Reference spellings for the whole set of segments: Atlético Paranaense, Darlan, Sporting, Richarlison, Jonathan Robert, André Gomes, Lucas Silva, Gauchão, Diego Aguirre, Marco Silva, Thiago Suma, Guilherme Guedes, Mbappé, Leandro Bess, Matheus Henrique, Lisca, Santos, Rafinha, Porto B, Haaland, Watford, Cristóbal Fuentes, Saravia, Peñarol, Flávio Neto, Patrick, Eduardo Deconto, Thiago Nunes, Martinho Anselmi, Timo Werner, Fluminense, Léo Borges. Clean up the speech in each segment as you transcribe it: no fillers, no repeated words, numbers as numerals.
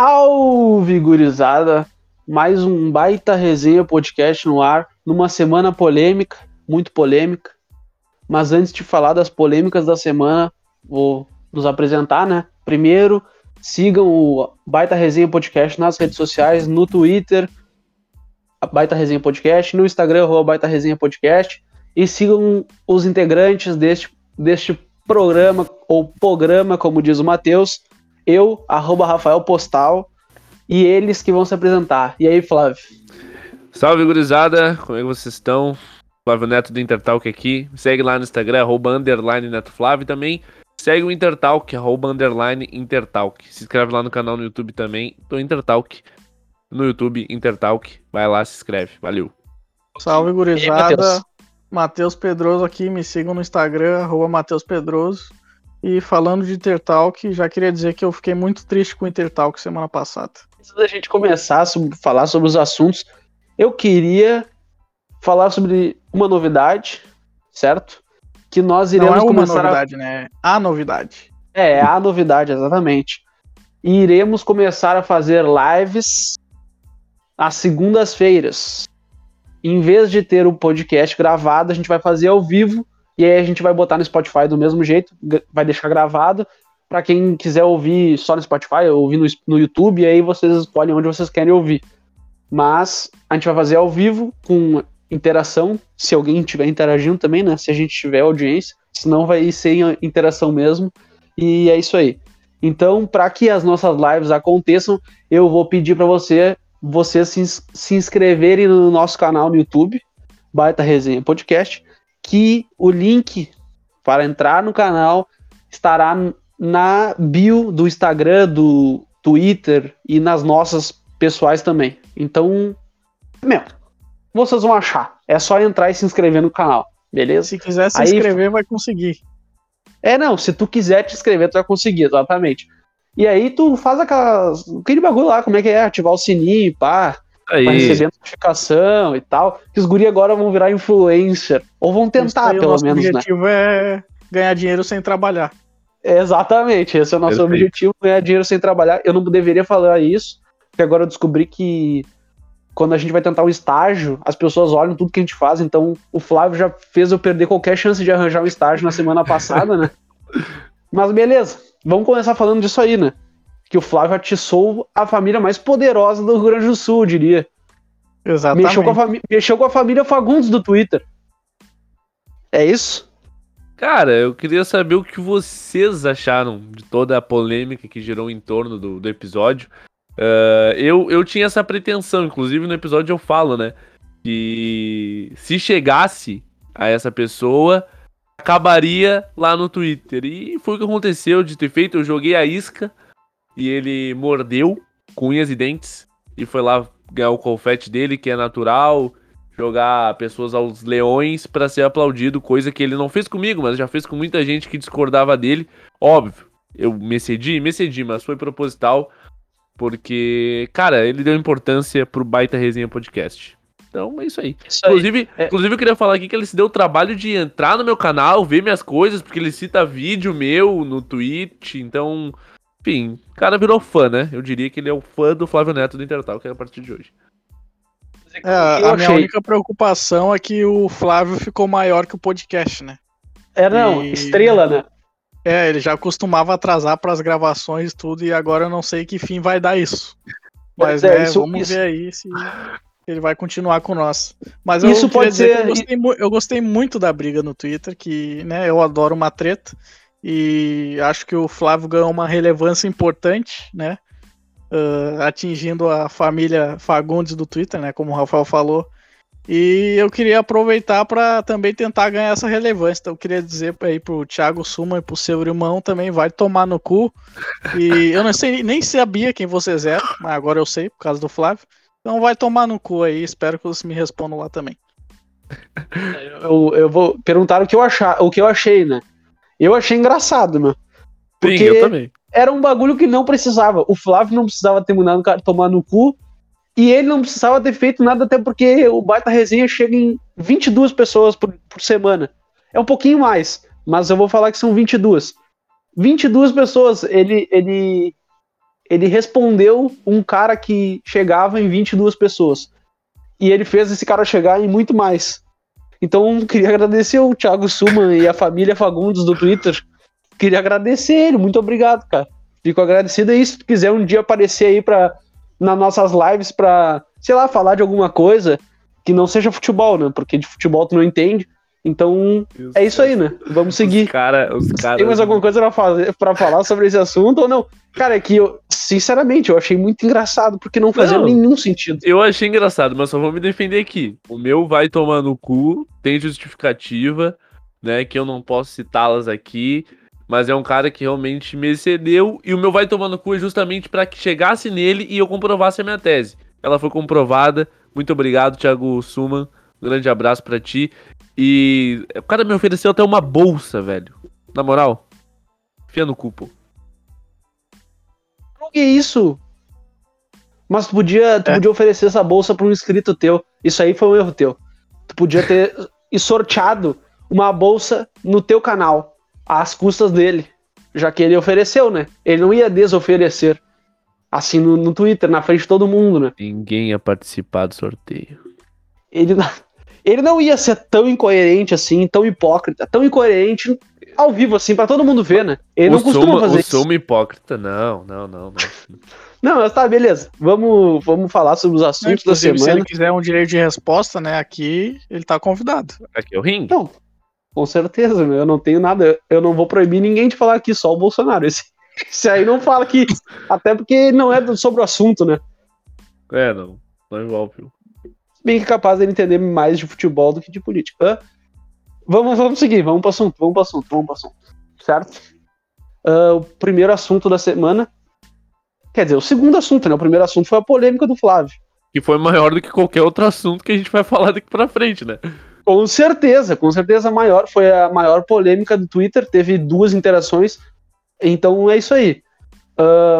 Salve, gurizada! Mais um Baita Resenha Podcast no ar, numa semana polêmica, muito polêmica. Mas antes de falar das polêmicas da semana, vou nos apresentar, né? Primeiro, sigam o Baita Resenha Podcast nas redes sociais, no Twitter, Baita Resenha Podcast, no Instagram, Baita Resenha Podcast, e sigam os integrantes deste programa, ou programa, como diz o Matheus, eu, Rafael Postal, e eles que vão se apresentar. E aí, Flávio? Salve, gurizada, como é que vocês estão? Flávio Neto do Intertalk aqui, segue lá no Instagram, @_NetoFlávio, também segue o Intertalk, @Intertalk, se inscreve lá no canal no YouTube também, do Intertalk, no YouTube, Intertalk, vai lá, se inscreve, valeu. Salve, gurizada, Matheus Pedroso aqui, me sigam no Instagram, @Matheus Pedroso, e falando de Intertalk, já queria dizer que eu fiquei muito triste com o Intertalk semana passada. Antes da gente começar a falar sobre os assuntos, eu queria falar sobre uma novidade, certo? Que nós iremos A novidade. É, a novidade, exatamente. E iremos começar a fazer lives às segundas-feiras. Em vez de ter o podcast gravado, a gente vai fazer ao vivo. E aí a gente vai botar no Spotify do mesmo jeito, vai deixar gravado, para quem quiser ouvir só no Spotify, ouvir no YouTube, e aí vocês escolhem onde vocês querem ouvir. Mas a gente vai fazer ao vivo, com interação, se alguém estiver interagindo também, né? Se a gente tiver audiência, senão vai ser interação mesmo, e é isso aí. Então, para que as nossas lives aconteçam, eu vou pedir para vocês se inscreverem no nosso canal no YouTube, Baita Resenha Podcast, que o link para entrar no canal estará na bio do Instagram, do Twitter e nas nossas pessoais também. Então, meu, vocês vão achar. É só entrar e se inscrever no canal, beleza? Se quiser se inscrever, vai conseguir. É, não, se tu quiser te inscrever, tu vai conseguir, exatamente. E aí tu faz aquele bagulho lá, como é que é? Ativar o sininho, pá. Pra receber notificação e tal, que os guri agora vão virar influencer, ou vão tentar, pelo menos, né? O nosso objetivo é ganhar dinheiro sem trabalhar. É, exatamente, esse é o nosso objetivo, ganhar dinheiro sem trabalhar. Eu não deveria falar isso, porque agora eu descobri que quando a gente vai tentar um estágio, as pessoas olham tudo que a gente faz, então o Flávio já fez eu perder qualquer chance de arranjar um estágio na semana passada, né? Mas beleza, vamos começar falando disso aí, né? Que o Flávio atiçou a família mais poderosa do Rio Grande do Sul, eu diria. Exatamente. Mexeu com a família Fagundes do Twitter. É isso? Cara, eu queria saber o que vocês acharam de toda a polêmica que girou em torno do episódio. Eu tinha essa pretensão, inclusive no episódio eu falo, né? Que se chegasse a essa pessoa, acabaria lá no Twitter. E foi o que aconteceu de ter feito, eu joguei a isca. E ele mordeu com unhas e dentes e foi lá ganhar o confete dele, que é natural, jogar pessoas aos leões para ser aplaudido, coisa que ele não fez comigo, mas já fez com muita gente que discordava dele. Óbvio, eu me cedi, mas foi proposital, porque, cara, ele deu importância pro Baita Resenha Podcast. Então é isso aí. Inclusive, eu queria falar aqui que ele se deu o trabalho de entrar no meu canal, ver minhas coisas, porque ele cita vídeo meu no Twitch, então... Enfim, o cara virou fã, né? Eu diria que ele é o fã do Flávio Neto do Intertalk, que é a partir de hoje. Minha única preocupação é que o Flávio ficou maior que o podcast, né? Estrela, né? É, ele já costumava atrasar pras gravações e tudo, e agora eu não sei que fim vai dar isso. Mas vamos ver aí se ele vai continuar com nós. Mas eu gostei muito da briga no Twitter, que, né, eu adoro uma treta. E acho que o Flávio ganhou uma relevância importante, né? Atingindo a família Fagundes do Twitter, né? Como o Rafael falou. E eu queria aproveitar para também tentar ganhar essa relevância. Então eu queria dizer aí pro Thiago Suma e pro seu irmão também, vai tomar no cu. E eu não sei, nem sabia quem vocês eram, mas agora eu sei, por causa do Flávio. Então vai tomar no cu aí, espero que vocês me respondam lá também. Eu vou perguntar o que eu achei, né? Eu achei engraçado, né? Porque sim, eu também. Era um bagulho que não precisava. O Flávio não precisava ter mandado o cara tomar no cu. E ele não precisava ter feito nada, até porque o Baita Resenha chega em 22 pessoas por semana. É um pouquinho mais, mas eu vou falar que são 22. 22 pessoas. Ele ele respondeu um cara que chegava em 22 pessoas. E ele fez esse cara chegar em muito mais. Então, queria agradecer o Thiago Suman e a família Fagundes do Twitter. Queria agradecer ele, muito obrigado, cara. Fico agradecido. E se tu quiser um dia aparecer aí nas nossas lives pra, sei lá, falar de alguma coisa que não seja futebol, né? Porque de futebol tu não entende. Então, é isso aí, né? Vamos seguir. Tem mais alguma coisa pra falar sobre esse assunto ou não? Cara, é que eu, sinceramente, eu achei muito engraçado, porque não fazia nenhum sentido. Eu achei engraçado, mas só vou me defender aqui. O meu vai tomar no cu, tem justificativa, né, que eu não posso citá-las aqui, mas é um cara que realmente me excedeu, e o meu vai tomar no cu é justamente pra que chegasse nele e eu comprovasse a minha tese. Ela foi comprovada. Muito obrigado, Thiago Suman. Um grande abraço pra ti. E o cara me ofereceu até uma bolsa, velho. Na moral, fia no cu, pô. Que isso? Mas tu podia oferecer essa bolsa pra um inscrito teu. Isso aí foi um erro teu. Tu podia ter sorteado uma bolsa no teu canal, às custas dele. Já que ele ofereceu, né? Ele não ia desoferecer. Assim no Twitter, na frente de todo mundo, né? Ninguém ia participar do sorteio. Ele não ia ser tão incoerente assim, tão hipócrita, tão incoerente ao vivo assim, pra todo mundo ver, né? Ele não costuma fazer isso. O Soma hipócrita, não. Não, mas tá, beleza. Vamos falar sobre os assuntos da semana. Se ele quiser um direito de resposta, né, aqui, ele tá convidado. Aqui é o ringue? Não, com certeza, eu não tenho nada, eu não vou proibir ninguém de falar aqui, só o Bolsonaro. Esse aí não fala aqui, até porque não é sobre o assunto, né? É, não envolve o... bem capaz de ele entender mais de futebol do que de política. Vamos seguir, vamos pro assunto, certo? O primeiro assunto da semana, quer dizer, o segundo assunto, né? O primeiro assunto foi a polêmica do Flávio. Que foi maior do que qualquer outro assunto que a gente vai falar daqui pra frente, né? Com certeza maior, foi a maior polêmica do Twitter, teve 2 interações, então é isso aí.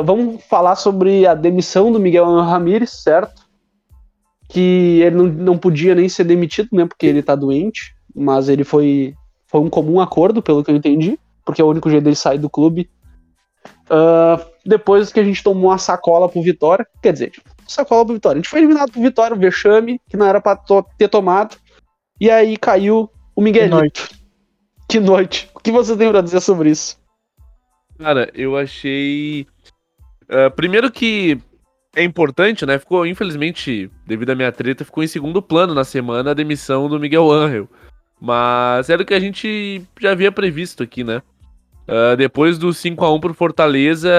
Vamos falar sobre a demissão do Miguel Ramírez, certo? Que ele não podia nem ser demitido, né, porque ele tá doente, mas ele foi um comum acordo, pelo que eu entendi, porque é o único jeito dele sair do clube. Depois que a gente tomou uma sacola pro Vitória, a gente foi eliminado pro Vitória, o vexame, que não era pra ter tomado, e aí caiu o Miguelito. Que noite! O que você tem pra dizer sobre isso? Cara, eu achei... primeiro que... é importante, né? Ficou, infelizmente, devido à minha treta, ficou em segundo plano na semana a demissão do Miguel Ángel. Mas era o que a gente já havia previsto aqui, né? Depois do 5-1 pro Fortaleza,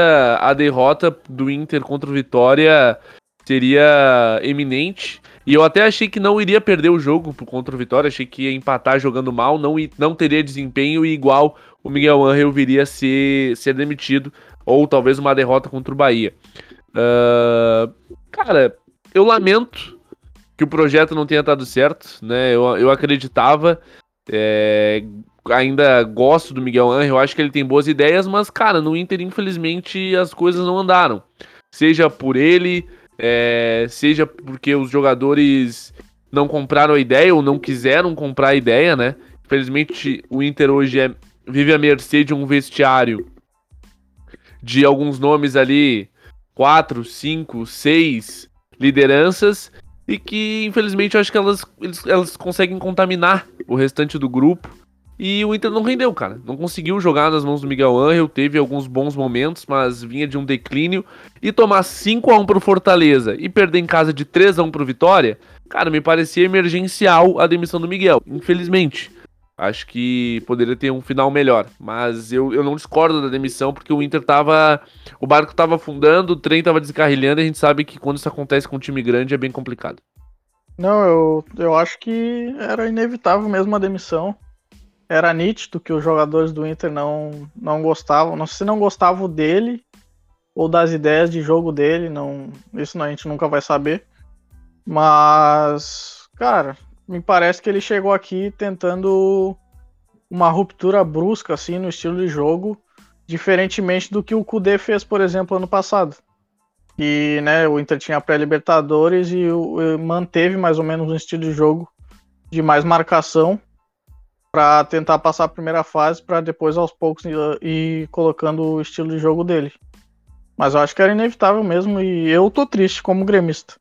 a derrota do Inter contra o Vitória seria eminente. E eu até achei que não iria perder o jogo contra o Vitória, achei que ia empatar jogando mal, não teria desempenho e igual o Miguel Ángel viria a ser demitido, ou talvez uma derrota contra o Bahia. Cara, eu lamento que o projeto não tenha dado certo, né? Eu acreditava, ainda gosto do Miguel Ángel, acho que ele tem boas ideias, mas, cara, no Inter, infelizmente, as coisas não andaram. Seja por ele, seja porque os jogadores não compraram a ideia ou não quiseram comprar a ideia, né? Infelizmente, o Inter hoje vive à mercê de um vestiário de alguns nomes ali, 4, 5, 6 lideranças, e que, infelizmente, eu acho que elas conseguem contaminar o restante do grupo. E o Inter não rendeu, cara. Não conseguiu jogar nas mãos do Miguel Ángel, teve alguns bons momentos, mas vinha de um declínio. E tomar 5-1 pro Fortaleza e perder em casa de 3-1 pro Vitória, cara, me parecia emergencial a demissão do Miguel, infelizmente. Acho que poderia ter um final melhor, mas eu não discordo da demissão, porque o Inter tava... o barco tava afundando, o trem tava descarrilhando, e a gente sabe que quando isso acontece com um time grande é bem complicado. Não, eu acho que era inevitável mesmo a demissão. Era nítido que os jogadores do Inter não gostavam, não sei se não gostavam dele ou das ideias de jogo dele, isso a gente nunca vai saber. Mas, cara... me parece que ele chegou aqui tentando uma ruptura brusca, assim, no estilo de jogo, diferentemente do que o Kudê fez, por exemplo, ano passado. E, né, o Inter tinha a pré-Libertadores e manteve mais ou menos um estilo de jogo de mais marcação para tentar passar a primeira fase, para depois, aos poucos, ir colocando o estilo de jogo dele. Mas eu acho que era inevitável mesmo e eu tô triste como gremista.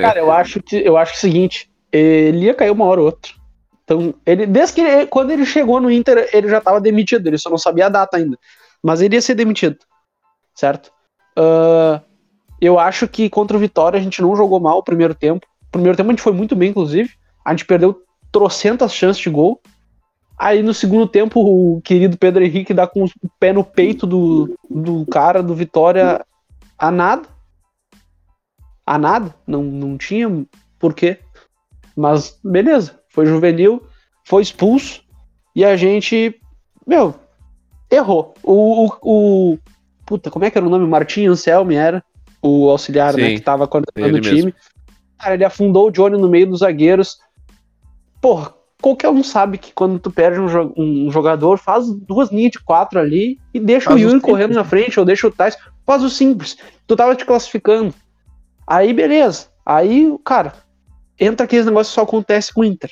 Cara, eu acho que é o seguinte, ele ia cair uma hora ou outra. Então, quando ele chegou no Inter, ele já estava demitido, ele só não sabia a data ainda. Mas ele ia ser demitido, certo? Eu acho que contra o Vitória a gente não jogou mal o primeiro tempo. O primeiro tempo a gente foi muito bem, inclusive. A gente perdeu trocentas chances de gol. Aí no segundo tempo o querido Pedro Henrique dá com o pé no peito do cara do Vitória a nada. A nada, não tinha porquê. Mas beleza, foi juvenil, foi expulso e a gente, errou. Puta, como é que era o nome? Martinho Anselmi era o auxiliar, sim, né, que tava coordenando o time. Mesmo. Cara, ele afundou o Johnny no meio dos zagueiros. Porra, qualquer um sabe que quando tu perde um jogador, faz duas linhas de quatro ali e deixa o Yuri correndo na frente, ou deixa o Tyson, faz o simples. Tu tava te classificando. Aí, beleza. Aí, cara, entra aqueles negócios que só acontece com o Inter.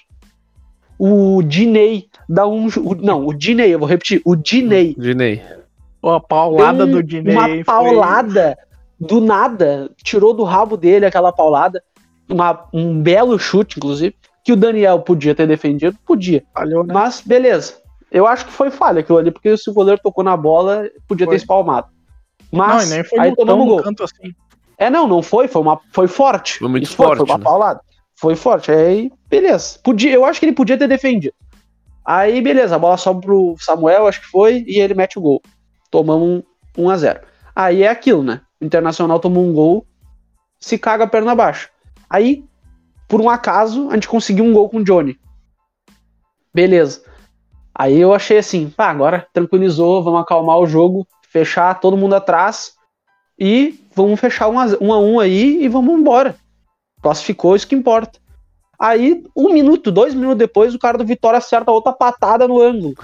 O Dinei dá um... eu vou repetir. O Dinei. Uma paulada do Dinei. Uma paulada do nada. Tirou do rabo dele aquela paulada. Um belo chute, inclusive, que o Daniel podia ter defendido. Podia. Falhou, né? Mas, beleza. Eu acho que foi falha aquilo ali, porque se o goleiro tocou na bola, podia ter espalmado. Mas, não, nem foi aí tomamos um gol. Canto assim. Foi forte. Foi muito forte. Foi uma paulada. Foi forte. Aí, beleza. Eu acho que ele podia ter defendido. Aí, beleza. A bola sobe pro Samuel, acho que foi, e ele mete o gol. Tomamos um 1-0. Aí é aquilo, né? O Internacional tomou um gol, se caga a perna abaixo. Aí, por um acaso, a gente conseguiu um gol com o Johnny. Beleza. Aí eu achei assim, agora tranquilizou, vamos acalmar o jogo, fechar todo mundo atrás. E vamos fechar 1-1 aí e vamos embora. Classificou, isso que importa. Aí, 2 minutos depois, o cara do Vitória acerta outra patada no ângulo.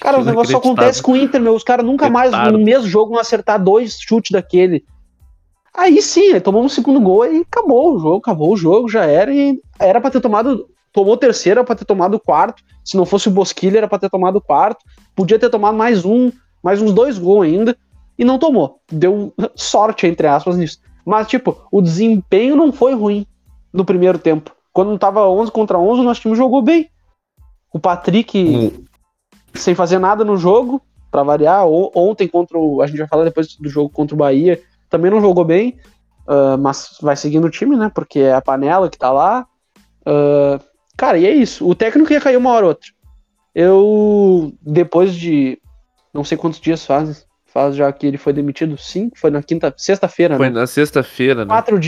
Cara, o negócio só acontece com o Inter, meu. Os caras nunca mais, no mesmo jogo, vão acertar 2 chutes daquele. Aí sim, tomou um segundo gol e acabou o jogo, já era. E era pra ter tomado... Tomou o terceiro, era pra ter tomado o quarto. Se não fosse o Bosquilha, era pra ter tomado o quarto. Podia ter tomado mais uns 2 gols ainda. E não tomou. Deu sorte, entre aspas, nisso. Mas, o desempenho não foi ruim no primeiro tempo. Quando tava 11 contra 11, o nosso time jogou bem. O Patrick, sem fazer nada no jogo, pra variar. Ontem, a gente vai falar depois do jogo contra o Bahia, também não jogou bem. Mas vai seguindo o time, né? Porque é a panela que tá lá. Cara, e é isso. O técnico ia cair uma hora ou outra. Depois de... Não sei quantos dias faz já que ele foi demitido, 5, foi na sexta-feira, foi, né? Foi na sexta-feira, né? 3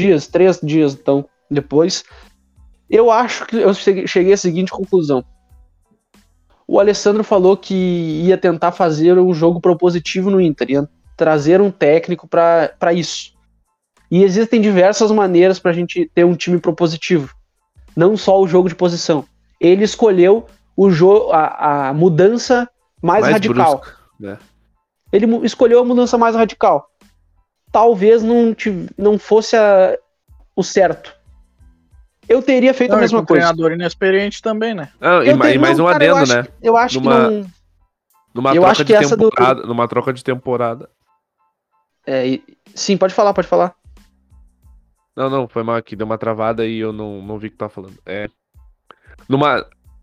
dias, então, depois. Eu acho que eu cheguei à seguinte conclusão. O Alessandro falou que ia tentar fazer um jogo propositivo no Inter, ia trazer um técnico pra isso. E existem diversas maneiras pra gente ter um time propositivo. Não só o jogo de posição. Ele escolheu a mudança mais radical. Brusca, né? Ele escolheu a mudança mais radical. Talvez não fosse o certo. Eu teria feito a mesma coisa. Um treinador inexperiente também, né? Ah, mais um adendo, né? Eu acho que não... Numa troca de temporada. Sim, pode falar. Não, foi mal aqui. Deu uma travada e eu não vi o que tá falando.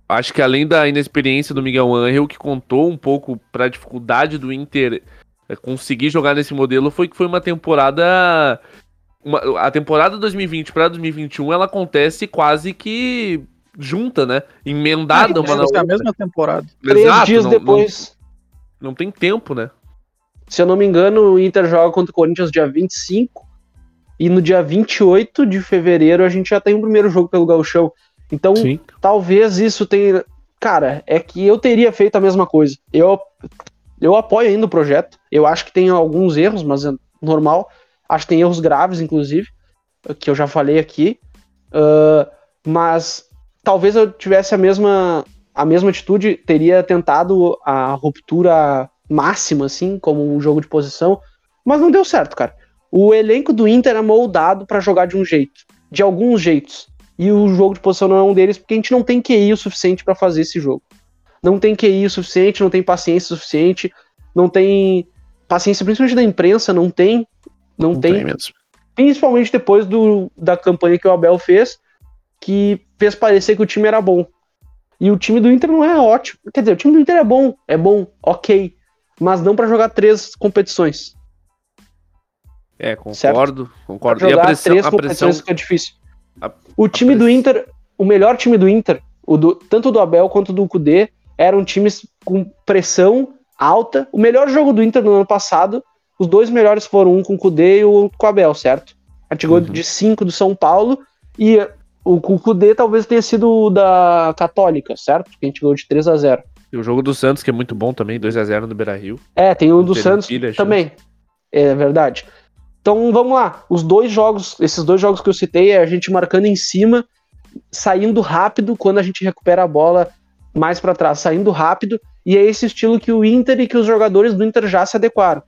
Acho que além da inexperiência do Miguel Ángel, que contou um pouco para a dificuldade do Inter conseguir jogar nesse modelo, foi que foi uma temporada... A temporada 2020 para 2021, ela acontece quase que junta, né? Emendada uma na outra. A mesma temporada. Exato, 3 dias depois. Não tem tempo, né? Se eu não me engano, o Inter joga contra o Corinthians dia 25 e no dia 28 de fevereiro a gente já tem o primeiro jogo pelo Gauchão. Então, sim, talvez isso tenha... Cara, é que eu teria feito a mesma coisa. Eu apoio ainda o projeto. Eu acho que tem alguns erros, mas é normal. Acho que tem erros graves, inclusive, que eu já falei aqui. Mas talvez eu tivesse a mesma atitude, teria tentado a ruptura máxima, assim, como um jogo de posição. Mas não deu certo, cara. O elenco do Inter é moldado pra jogar de um jeito. De alguns jeitos. E o jogo de posição não é um deles, porque a gente não tem QI o suficiente para fazer esse jogo. Não tem QI o suficiente, não tem paciência o suficiente, não tem paciência, principalmente da imprensa, não tem mesmo. Principalmente depois da campanha que o Abel fez, que fez parecer que o time era bom. E o time do Inter não é ótimo. Quer dizer, o time do Inter é bom, ok. Mas não para jogar 3 competições. É, concordo. Certo? Concordo. Pra jogar 3 competições fica difícil. O time do Inter, o melhor time do Inter, tanto do Abel quanto do Kudê, eram times com pressão alta. O melhor jogo do Inter no ano passado, os 2 melhores foram um com o Kudê e o outro com o Abel, certo? Artigou de 5 do São Paulo e o Kudê talvez tenha sido da Católica, certo? Que a gente ganhou de 3-0. E o jogo do Santos, que é muito bom também, 2-0 no Beira-Rio. É, tem um do Santos também. É verdade. Então vamos lá, esses 2 jogos que eu citei, é a gente marcando em cima, saindo rápido quando a gente recupera a bola mais para trás, saindo rápido, e é esse estilo que o Inter e que os jogadores do Inter já se adequaram.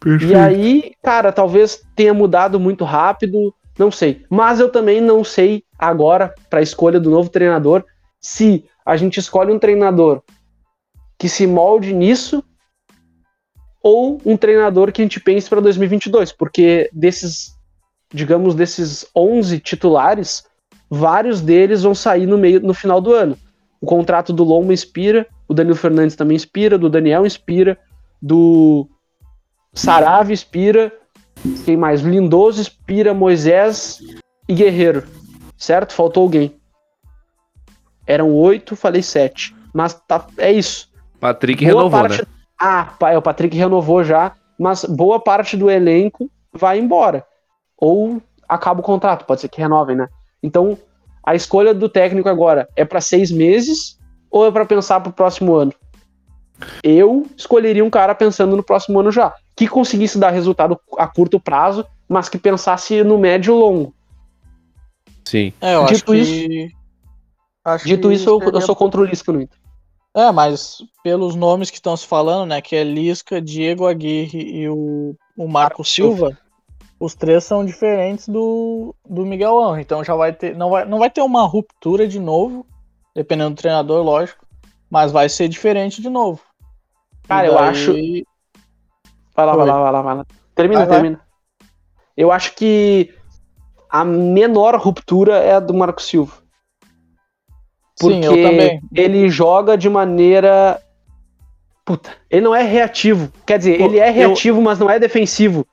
Perfeito. E aí, cara, talvez tenha mudado muito rápido, não sei. Mas eu também não sei agora, para a escolha do novo treinador, se a gente escolhe um treinador que se molde nisso ou um treinador que a gente pense para 2022. Porque desses 11 titulares, vários deles vão sair no final do ano. O contrato do Lomba expira, o Danilo Fernandes também expira, do Daniel expira, do Sarave expira, quem mais? Lindoso expira, Moisés e Guerreiro, certo? Faltou alguém. Eram 8, falei 7, mas é isso. Patrick boa renovou, parte... né? Ah, o Patrick renovou já, mas boa parte do elenco vai embora, ou acaba o contrato, pode ser que renovem, né? Então, a escolha do técnico agora é para 6 meses ou é para pensar pro próximo ano? Eu escolheria um cara pensando no próximo ano já, que conseguisse dar resultado a curto prazo, mas que pensasse no médio e longo. Sim. É, eu eu sou contra o Lisca no Inter. É, mas pelos nomes que estão se falando, né, que é Lisca, Diego Aguirre e o Marco Silva, os 3 são diferentes do Miguel Ángel, então já vai ter, não vai ter uma ruptura de novo, dependendo do treinador, lógico, mas vai ser diferente de novo. Cara, eu acho... Vai lá. Termina. Eu acho que a menor ruptura é a do Marco Silva. Porque sim, eu também. Ele joga de maneira... Puta, ele não é reativo. Quer dizer, ele é reativo, mas não é defensivo.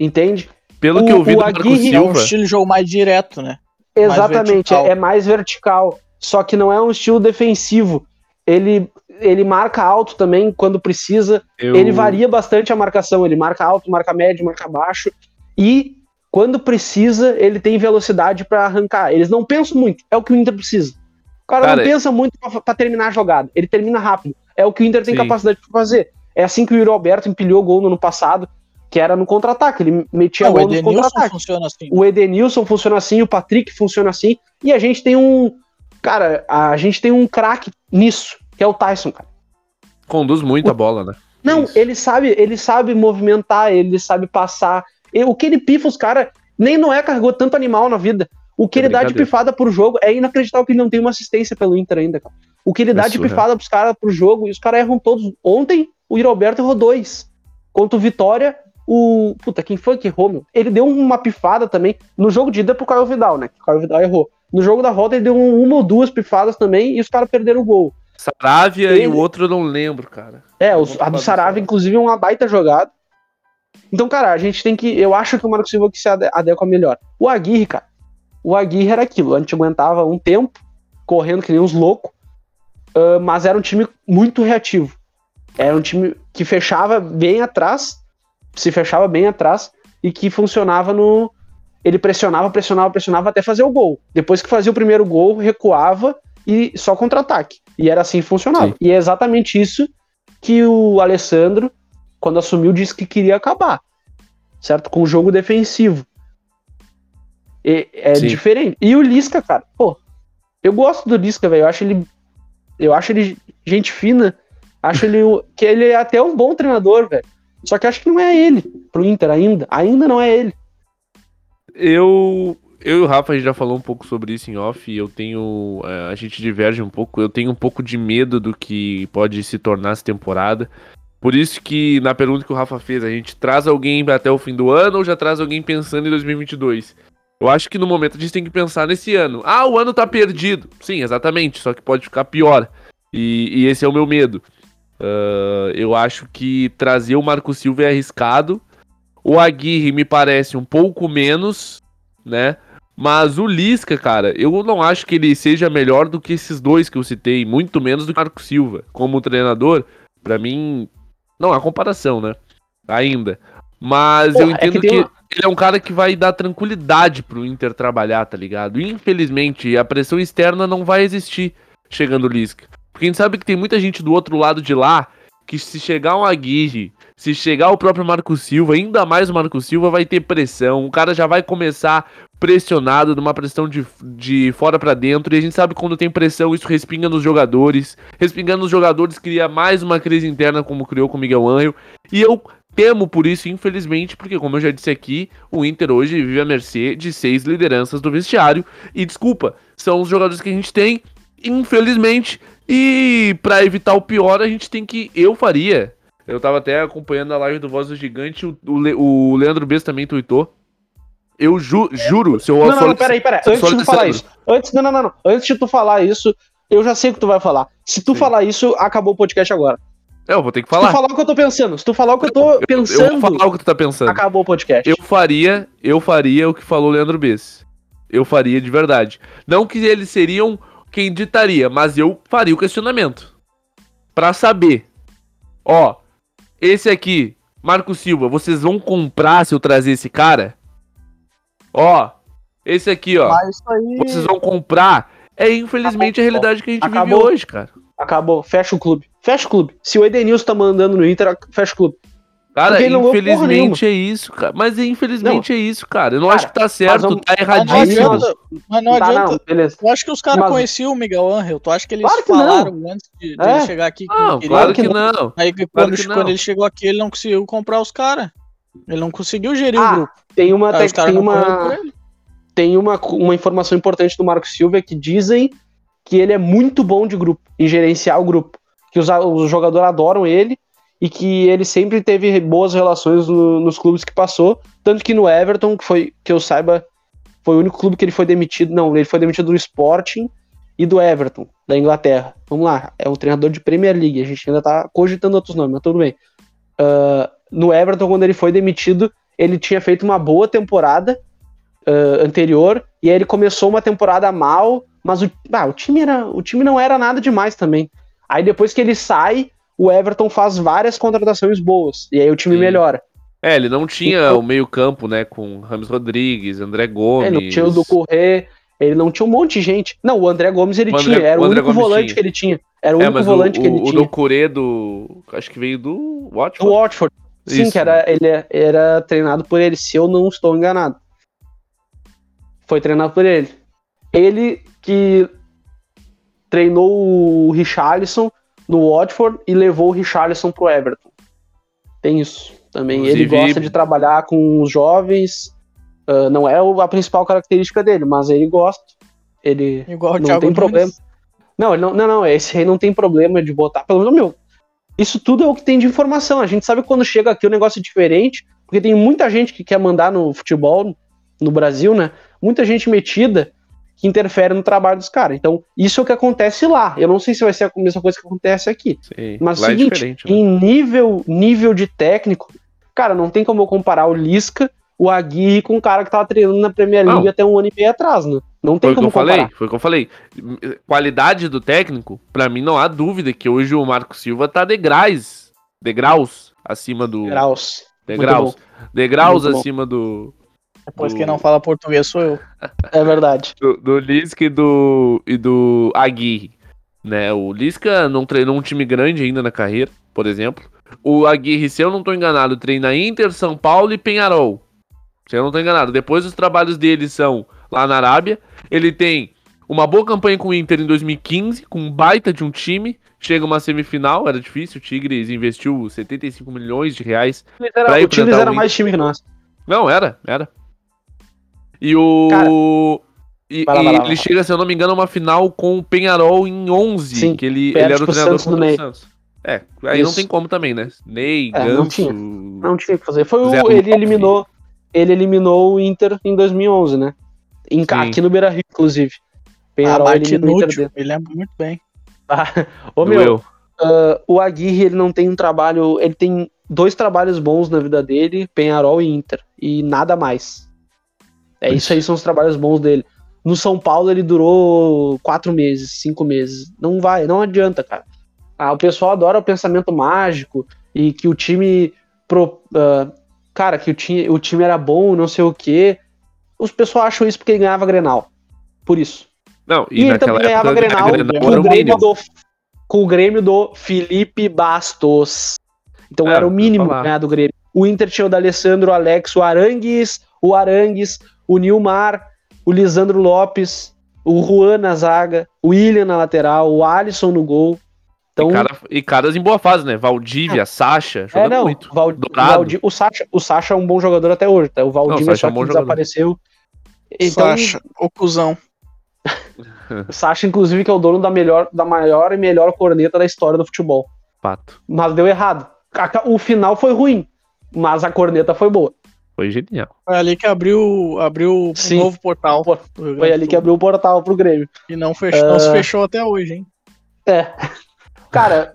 Entende? Pelo que eu vi do Marco Silva... É um estilo de jogo mais direto, né? Exatamente, mais é mais vertical. Só que não é um estilo defensivo. Ele marca alto também quando precisa. Ele varia bastante a marcação. Ele marca alto, marca médio, marca baixo. E quando precisa, ele tem velocidade pra arrancar. Eles não pensam muito. É o que o Inter precisa. O cara não pensa muito pra terminar a jogada. Ele termina rápido. É o que o Inter tem capacidade de fazer. É assim que o Yuri Alberto empilhou o gol no ano passado, que era no contra-ataque. Ele metia gol no contra-ataque. Funciona assim. O Edenílson funciona assim, o Patrick funciona assim. E a gente tem um craque nisso, que é o Tyson, cara. Conduz muito a bola, né? Não, ele sabe movimentar, ele sabe passar. O que ele pifa os caras, nem Noé carregou tanto animal na vida. O que ele dá de pifada pro jogo, é inacreditável que ele não tem uma assistência pelo Inter ainda, cara. O que ele dá de pifada pros caras pro jogo, e os caras erram todos. Ontem, o Yuri Alberto errou 2. Contra o Vitória, Puta, quem foi que errou, meu? Ele deu uma pifada também, no jogo de ida pro Caio Vidal, né? O Caio Vidal errou. No jogo da volta ele deu 1 ou 2 pifadas também e os caras perderam o gol. Saravia e o outro eu não lembro, cara. É, a do Saravia, inclusive, é uma baita jogada. Então, cara, a gente tem que... Eu acho que o Marco Silva que se adequa melhor. O Aguirre, cara. O Aguirre era aquilo. A gente aguentava um tempo, correndo que nem uns loucos, mas era um time muito reativo. Era um time que se fechava bem atrás e que funcionava no... Ele pressionava até fazer o gol. Depois que fazia o primeiro gol, recuava e só contra-ataque. E era assim que funcionava. Sim. E é exatamente isso que o Alessandro, quando assumiu, disse que queria acabar. Certo? Com o jogo defensivo. É diferente. E o Lisca, cara, pô, eu gosto do Lisca, velho. Eu acho ele gente fina. Acho ele que ele é até um bom treinador, velho. Só que acho que não é ele pro Inter ainda. Ainda não é ele. Eu e o Rafa, a gente já falou um pouco sobre isso em off, e a gente diverge um pouco, eu tenho um pouco de medo do que pode se tornar essa temporada, Por isso que, na pergunta que o Rafa fez, a gente traz alguém até o fim do ano ou já traz alguém pensando em 2022? Eu acho que no momento a gente tem que pensar nesse ano. Ah, o ano tá perdido. Sim, exatamente, só que pode ficar pior. E esse é o meu medo. Eu acho que trazer o Marco Silva é arriscado. O Aguirre me parece um pouco menos, né? Mas o Lisca, cara, eu não acho que ele seja melhor do que esses dois que eu citei, muito menos do que o Marco Silva. Como treinador, pra mim, não há comparação, né? Ainda. Mas porra, eu entendo que ele é um cara que vai dar tranquilidade pro Inter trabalhar, tá ligado? Infelizmente, a pressão externa não vai existir chegando o Lisca. Porque a gente sabe que tem muita gente do outro lado de lá que se chegar um Aguirre, se chegar o próprio Marco Silva, ainda mais o Marco Silva, vai ter pressão. O cara já vai começar pressionado, numa pressão de fora pra dentro. E a gente sabe que quando tem pressão, isso respinga nos jogadores. Respingando nos jogadores, cria mais uma crise interna, como criou com o Miguel Ángel. E eu temo por isso, infelizmente, porque, como eu já disse aqui, o Inter hoje vive à mercê de 6 lideranças do vestiário. E, desculpa, são os jogadores que a gente tem, infelizmente. E pra evitar o pior, a gente tem que... Eu faria. Eu tava até acompanhando a live do Voz do Gigante, o Leandro Bess também tweetou. Eu juro, se eu... Peraí. Antes de tu falar isso. Antes de tu falar isso, eu já sei o que tu vai falar. Se tu falar isso, acabou o podcast agora. Eu vou ter que falar. Se tu falar o que eu tô pensando. Eu vou falar o que tu tá pensando. Acabou o podcast. Eu faria o que falou o Leandro Bess. Eu faria de verdade. Não que eles seriam quem ditaria, mas eu faria o questionamento. Pra saber. Ó, esse aqui, Marco Silva, vocês vão comprar se eu trazer esse cara? Ó, esse aqui, ó. Mas isso aí... Vocês vão comprar? É, infelizmente, a realidade que a gente vive hoje, cara. Acabou. Fecha o clube. Fecha o clube. Se o Edenílson tá mandando no Inter, fecha o clube. Cara, infelizmente é isso, cara. Mas infelizmente não. É isso, cara. Eu não, cara, acho que tá certo, tá erradíssimo. Mas não adianta. Não, beleza. Eu acho que os caras conheciam o Miguel Ángel. Tu acha que eles falaram antes de ele chegar aqui? Não, que claro que não. Aí quando ele chegou aqui, ele não conseguiu comprar os caras. Ele não conseguiu gerir o grupo. Tem uma informação importante do Marco Silva, que dizem que ele é muito bom de grupo, em gerenciar o grupo. Que os jogadores adoram ele. E que ele sempre teve boas relações nos clubes que passou, tanto que no Everton, que eu saiba, foi o único clube que ele foi demitido. Não, ele foi demitido do Sporting e do Everton, da Inglaterra. Vamos lá, é um treinador de Premier League, a gente ainda tá cogitando outros nomes, mas tudo bem. No Everton, quando ele foi demitido, ele tinha feito uma boa temporada anterior, e aí ele começou uma temporada mal, mas o time não era nada demais também. Aí depois que ele sai, o Everton faz várias contratações boas, e aí o time melhora. É, ele não tinha o meio campo, né, com Rames Rodrigues, André Gomes... Ele não tinha o do Corrêa, ele não tinha um monte de gente. Não, o André Gomes era o único volante que ele tinha. Era o único volante que ele tinha. O do Corrêa, acho que veio do Watford. Do Watford, sim. Isso, que era treinado por ele, se eu não estou enganado. Foi treinado por ele. Ele que treinou o Richarlison no Watford e levou o Richarlison pro Everton. Tem isso também. Inclusive, ele gosta de trabalhar com os jovens. Não é a principal característica dele, mas ele gosta. Ele igual não tem problema. Não, esse aí não tem problema de botar. Pelo menos, isso tudo é o que tem de informação. A gente sabe que quando chega aqui o negócio é diferente, porque tem muita gente que quer mandar no futebol no Brasil, né? Muita gente metida que interfere no trabalho dos caras. Então, isso é o que acontece lá. Eu não sei se vai ser a mesma coisa que acontece aqui. Sim, mas o seguinte, né? Em nível de técnico, cara, não tem como eu comparar o Lisca, o Aguirre com o cara que tava treinando na Premier League até um ano e meio atrás, né? Não tem como comparar. Foi o que eu falei. Qualidade do técnico, pra mim não há dúvida que hoje o Marco Silva tá degraus acima do... Degraus acima do... Depois quem não fala português sou eu. É verdade. Do Lisca e do Aguirre, né? O Lisca não treinou um time grande ainda na carreira, por exemplo. O Aguirre, se eu não tô enganado, treina Inter, São Paulo e Peñarol. Se eu não tô enganado. Depois os trabalhos dele são lá na Arábia. Ele tem uma boa campanha com o Inter em 2015, com um baita de um time. Chega uma semifinal, era difícil. O Tigres investiu 75 milhões de reais. O Tigres era mais time que nós. Não, era. E o... Cara, vai lá. Ele chega, se eu não me engano, a uma final com o Peñarol em 11, sim, que ele era o treinador do Santos. É, aí isso. Não tem como também, né? Ney, é, Ganso... Não tinha o que fazer. Foi o, ele eliminou o Inter em 2011, né? Aqui no Beira-Rio, inclusive. Penharol eliminou o Inter. Me lembro muito bem. O Aguirre, ele não tem um trabalho... Ele tem 2 trabalhos bons na vida dele, Penharol e Inter. E nada mais. É isso aí, são os trabalhos bons dele. No São Paulo, ele durou 4 meses, 5 meses. Não adianta, cara. O pessoal adora o pensamento mágico e que o time... que o time era bom, não sei o quê. Os pessoal acham isso porque ele ganhava Grenal. Por isso. Não, e ele também ganhava Grenal com o Grêmio do Felipe Bastos. Então era o mínimo ganhar do Grêmio. O Inter tinha o D'Alessandro, o Alex, o Arangues, o Nilmar, o Lisandro Lopes, o Juan na zaga, o William na lateral, o Alisson no gol. Então... E caras em boa fase, né? Valdívia, Sacha, jogando muito. O Sacha é um bom jogador até hoje, tá? O Valdívia só que desapareceu. Então... Sacha, ô cuzão. O Sacha, inclusive, que é o dono da maior e melhor corneta da história do futebol. Fato. Mas deu errado. O final foi ruim, mas a corneta foi boa. Foi genial. Foi ali que abriu um novo portal. Foi ali que abriu o portal pro Grêmio. E não se fechou até hoje, hein? É... Cara,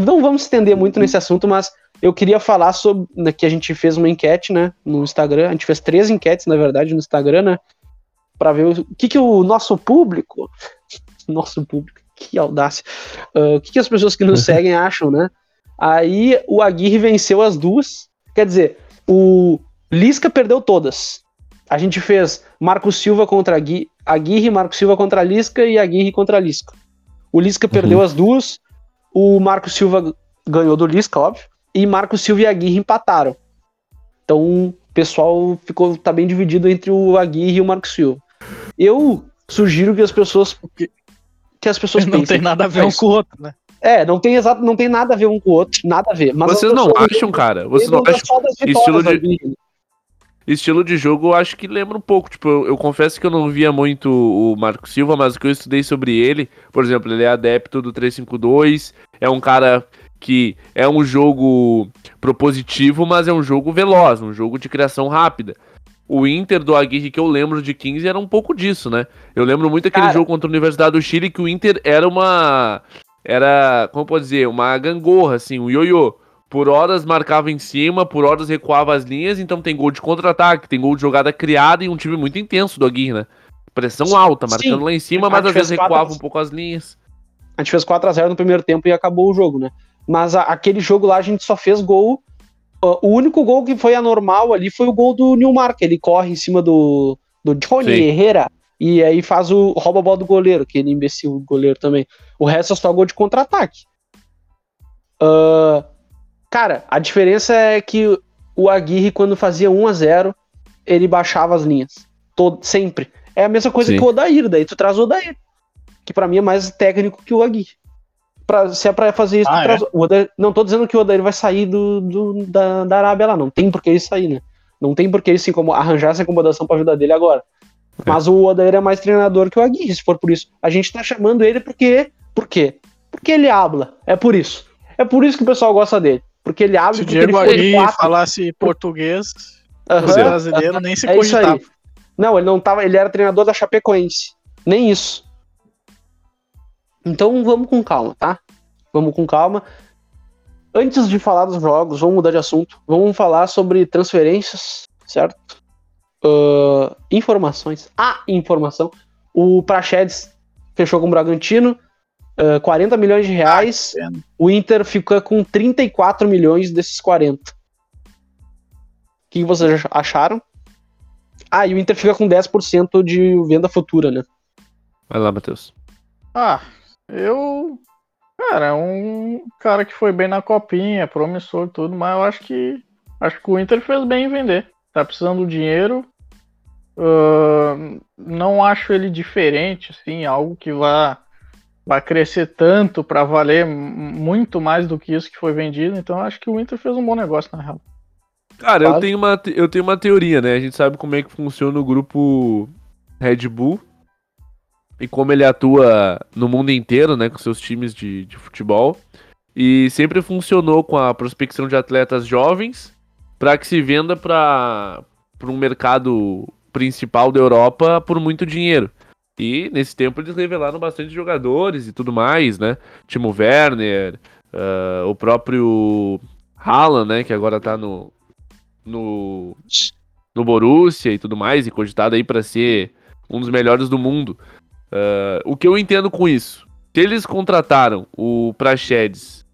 não vamos estender muito nesse assunto, mas eu queria falar sobre que a gente fez uma enquete, né, no Instagram. A gente fez 3 enquetes, na verdade, no Instagram, né, pra ver o que o nosso público, que audácia, o que as pessoas que nos seguem acham, né. Aí o Aguirre venceu as 2, quer dizer, o Lisca perdeu todas. A gente fez Marco Silva contra Aguirre, Marco Silva contra Lisca e Aguirre contra Lisca. O Lisca perdeu as 2, o Marco Silva ganhou do Lisca, óbvio, e Marco Silva e Aguirre empataram. Então o pessoal tá bem dividido entre o Aguirre e o Marco Silva. Eu sugiro que as pessoas... Não tem nada a ver um com o outro, né? É, não tem nada a ver um com o outro, nada a ver. Mas vocês não acham, cara? Vocês não acham? Estilo de jogo, eu acho que lembra um pouco. Tipo, eu confesso que eu não via muito o Marco Silva, mas o que eu estudei sobre ele, por exemplo, ele é adepto do 3-5-2, é um cara que é um jogo propositivo, mas é um jogo veloz, um jogo de criação rápida. O Inter do Aguirre, que eu lembro de 15, era um pouco disso, né? Eu lembro muito aquele jogo contra a Universidade do Chile, que o Inter era como eu posso dizer, uma gangorra, assim, um ioiô. Por horas marcava em cima, por horas recuava as linhas, então tem gol de contra-ataque, tem gol de jogada criada e um time muito intenso do Aguirre, né? Pressão alta, marcando lá em cima, mas às vezes recuava um pouco as linhas. A gente fez 4-0 no primeiro tempo e acabou o jogo, né? Mas aquele jogo lá a gente só fez gol, o único gol que foi anormal ali foi o gol do Nilmar, que ele corre em cima do Johnny Herrera e aí rouba a bola do goleiro, aquele imbecil goleiro também. O resto é só gol de contra-ataque. Cara, a diferença é que o Aguirre, quando fazia 1-0, ele baixava as linhas. Sempre. É a mesma coisa que o Odair, daí tu traz o Odair. Que pra mim é mais técnico que o Aguirre. Se é pra fazer isso, tu traz o Odair. Não tô dizendo que o Odair vai sair da Arábia lá, não tem por que ele sair, né? Não tem por que ele arranjar essa acomodação pra vida dele agora. É. Mas o Odair é mais treinador que o Aguirre, se for por isso. A gente tá chamando ele porque... Por quê? Porque ele habla. É por isso. É por isso que o pessoal gosta dele. Porque ele abre... Se o Diego Aguirre falasse português, brasileiro, nem se cogitava. Isso aí. Não, ele era treinador da Chapecoense. Nem isso. Então vamos com calma, tá? Vamos com calma. Antes de falar dos jogos, vamos mudar de assunto. Vamos falar sobre transferências, certo? Informações. Informação. O Praxedes fechou com o Bragantino. 40 milhões de reais, o Inter fica com 34 milhões desses 40. O que vocês acharam? E o Inter fica com 10% de venda futura, né? Vai lá, Matheus. Cara, é um cara que foi bem na copinha, promissor e tudo, mas eu acho que o Inter fez bem em vender. Tá precisando do dinheiro. Não acho ele diferente, assim, algo que vai crescer tanto para valer muito mais do que isso que foi vendido, então acho que o Inter fez um bom negócio, na real. Cara, eu tenho uma teoria, né? A gente sabe como é que funciona o grupo Red Bull, e como ele atua no mundo inteiro, né, com seus times de futebol, e sempre funcionou com a prospecção de atletas jovens para que se venda para um mercado principal da Europa por muito dinheiro. E nesse tempo eles revelaram bastante jogadores e tudo mais, né? Timo Werner, o próprio Haaland, né, que agora tá no Borussia e tudo mais, e cogitado aí para ser um dos melhores do mundo. O que eu entendo com isso? Se eles contrataram o Praxedes,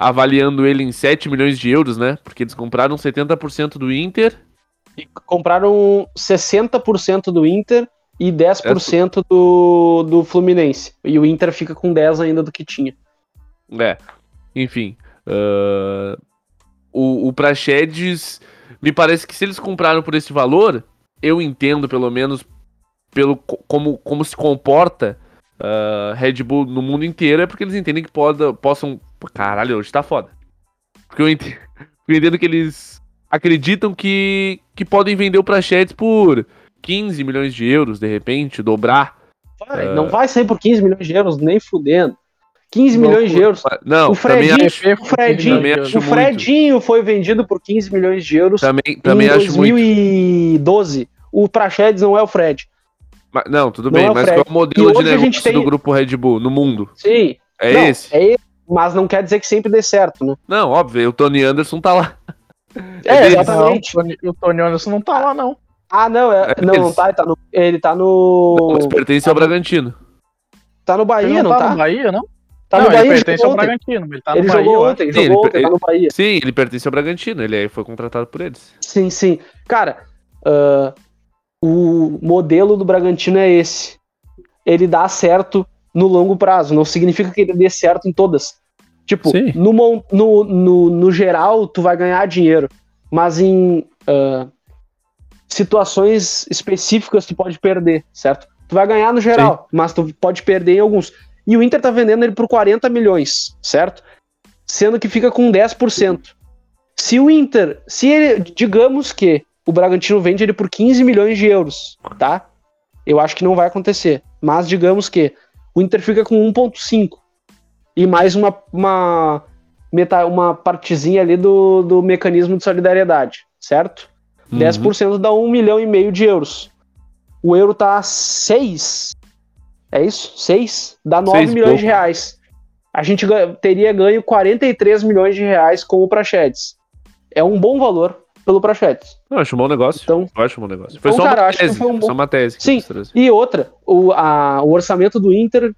avaliando ele em 7 milhões de euros, né? Porque eles compraram 70% do Inter. E compraram 60% do Inter e 10% do Fluminense. E o Inter fica com 10% ainda do que tinha. É, enfim. O Praxedes, me parece que se eles compraram por esse valor, eu entendo pelo menos como se comporta Red Bull no mundo inteiro, é porque eles entendem que possam... Caralho, hoje tá foda. Porque eu entendo que eles acreditam que podem vender o Praxedes por 15 milhões de euros, de repente, dobrar. Não vai sair por 15 milhões de euros, nem fudendo. 15 milhões de euros. Não, o Fredinho foi vendido por 15 milhões de euros também em 2012. Acho muito. O Praxedes não é o Fred. Mas, não, tudo não bem, é o mas qual é o modelo de negócio do grupo Red Bull no mundo? Sim. É esse. Mas não quer dizer que sempre dê certo, né? Não, óbvio, o Tony Anderson tá lá. Exatamente. Não, o Tony Anderson não tá lá, não. Ah, não, não tá, ele tá no... Não, mas pertence ao Bragantino. Tá no Bahia, não tá? Tá no Bahia, não? Tá no Bahia, ele pertence ao Bragantino, ele tá no Bahia. Ele jogou ontem, tá no Bahia. Sim, ele pertence ao Bragantino, ele foi contratado por eles. Sim, sim. Cara, o modelo do Bragantino é esse. Ele dá certo no longo prazo, não significa que ele dê certo em todas. Tipo, no geral, tu vai ganhar dinheiro, mas em situações específicas tu pode perder, certo? Tu vai ganhar no geral, sim, mas tu pode perder em alguns. E o Inter tá vendendo ele por 40 milhões, certo? Sendo que fica com 10%. Se o Inter, digamos que o Bragantino vende ele por 15 milhões de euros, tá? Eu acho que não vai acontecer, mas digamos que o Inter fica com 1,5 e mais uma partezinha ali do mecanismo de solidariedade, certo? 10% dá 1 milhão e meio de euros. O euro tá 6, é isso? 6? Dá 9 6 milhões pouco. De reais. A gente teria ganho 43 milhões de reais com o Praxedes. É um bom valor pelo Praxedes. Eu acho um bom negócio. Então, eu acho um bom negócio. Foi, então, só, cara, uma tese, foi só uma tese. Sim, e outra, o orçamento do Inter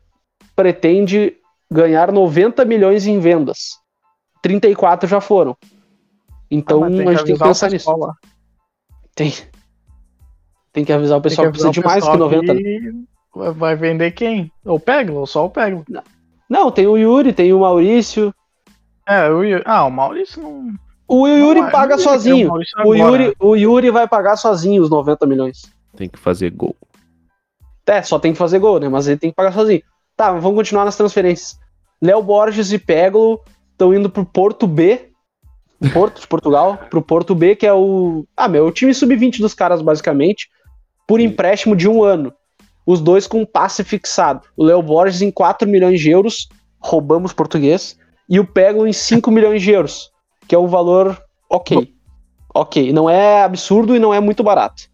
pretende ganhar 90 milhões em vendas. 34 já foram. Então a gente tem que pensar nisso. Lá. Tem que avisar o pessoal que precisa de mais que 90. Vai vender quem? O Pégolo, ou só o Pégolo? Não, tem o Yuri, tem o Maurício. O Maurício não... O Yuri não paga sozinho. O Yuri vai pagar sozinho os 90 milhões. Tem que fazer gol. Só tem que fazer gol, né? Mas ele tem que pagar sozinho. Tá, vamos continuar nas transferências. Léo Borges e Pégolo estão indo pro Porto B. Porto de Portugal, pro Porto B, que é o time sub-20 dos caras, basicamente, por empréstimo de 1 ano. Os dois com passe fixado. O Léo Borges em 4 milhões de euros, roubamos português, e o Pégolo em 5 milhões de euros, que é um valor ok. Ok, não é absurdo e não é muito barato.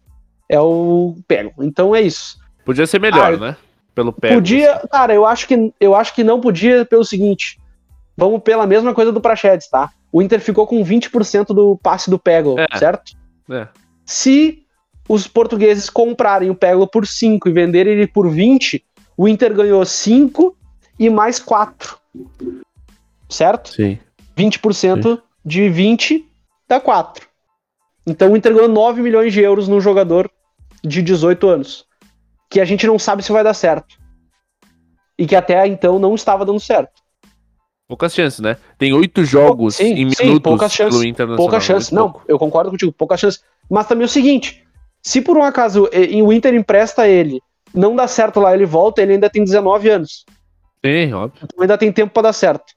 É o Pégolo. Então é isso. Podia ser melhor, né? Pelo Pégolo. Podia, cara, eu acho que não podia pelo seguinte. Vamos pela mesma coisa do Praxedes, tá? O Inter ficou com 20% do passe do Pégolo, certo? É. Se os portugueses comprarem o Pégolo por 5 e venderem ele por 20, o Inter ganhou 5 e mais 4. Certo? Sim. 20% de 20 dá 4. Então o Inter ganhou 9 milhões de euros num jogador de 18 anos. Que a gente não sabe se vai dar certo. E que até então não estava dando certo. Poucas chances, né? Tem 8 jogos em minutos pelo Internacional. Poucas chances, não, eu concordo contigo, poucas chances. Mas também é o seguinte, se por um acaso o Inter empresta ele, não dá certo lá, ele volta, ele ainda tem 19 anos. Sim, óbvio. Então ainda tem tempo pra dar certo.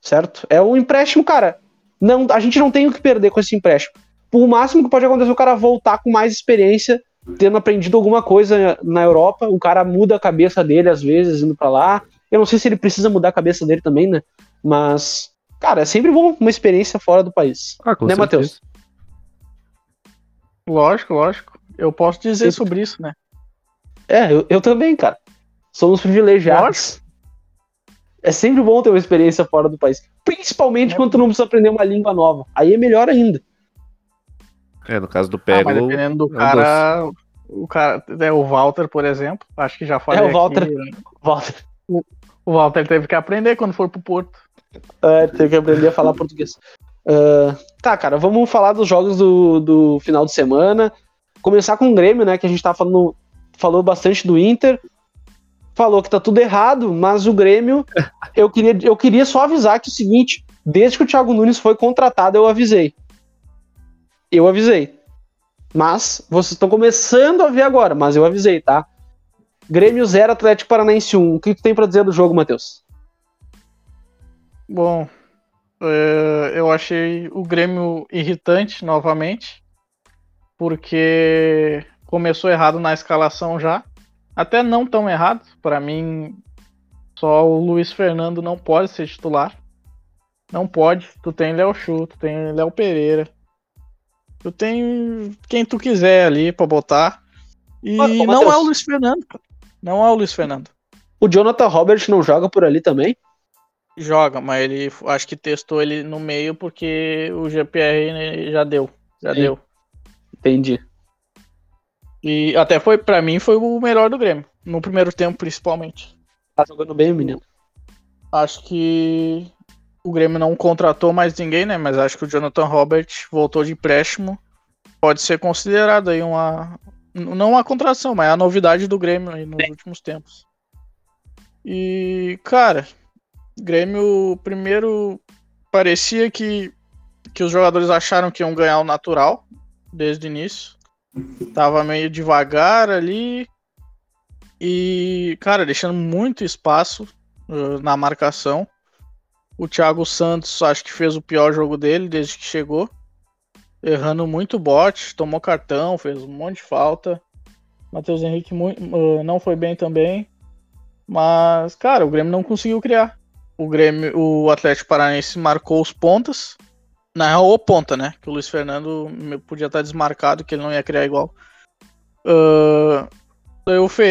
Certo? É um empréstimo, cara. Não, a gente não tem o que perder com esse empréstimo. O máximo que pode acontecer é o cara voltar com mais experiência tendo aprendido alguma coisa na Europa, o cara muda a cabeça dele às vezes indo pra lá. Eu não sei se ele precisa mudar a cabeça dele também, né? Mas, cara, é sempre bom uma experiência fora do país. Ah, com certeza. Matheus? Lógico. Eu posso dizer sobre isso, né? É, eu também, cara. Somos privilegiados. Lógico. É sempre bom ter uma experiência fora do país. Principalmente quando tu não precisa aprender uma língua nova. Aí é melhor ainda. É, no caso do Pégolo... Ah, mas dependendo do cara... O cara... É o Walter, por exemplo. Acho que já falei aqui. É o Walter. Aqui, o Walter teve que aprender quando for pro Porto. É, teve que aprender a falar português. Tá, cara, vamos falar dos jogos do final de semana. Começar com o Grêmio, né? Que a gente tava falou bastante do Inter... Falou que tá tudo errado, mas o Grêmio, eu queria só avisar que é o seguinte, desde que o Thiago Nunes foi contratado, eu avisei, mas vocês estão começando a ver agora, mas eu avisei, tá? Grêmio 0, Atlético Paranaense 1, o que tu tem pra dizer do jogo, Matheus? Bom, eu achei o Grêmio irritante novamente, porque começou errado na escalação já. Até não tão errado, para mim só o Luiz Fernando não pode ser titular, não pode, tu tem Léo Chu, tu tem Léo Pereira, tu tem quem tu quiser ali pra botar, e não é o Luiz Fernando, O Jonathan Robert não joga por ali também? Joga, mas ele acho que testou ele no meio porque o GPR já deu. Entendi. E até foi, pra mim, foi o melhor do Grêmio. No primeiro tempo, principalmente. Tá jogando bem, menino. Acho que o Grêmio não contratou mais ninguém, né? Mas acho que o Jonathan Robert voltou de empréstimo. Pode ser considerado aí uma... Não uma contratação, mas a novidade do Grêmio aí nos últimos tempos. E, cara, Grêmio, primeiro, parecia que os jogadores acharam que iam ganhar o natural desde o início. Tava meio devagar ali e, cara, deixando muito espaço na marcação. O Thiago Santos acho que fez o pior jogo dele desde que chegou, errando muito bote, tomou cartão, fez um monte de falta. Matheus Henrique não foi bem também, mas, cara, o Grêmio não conseguiu criar. O Atlético Paranaense marcou os pontas. Na real, o ponta, né? Que o Luiz Fernando podia estar desmarcado, que ele não ia criar igual.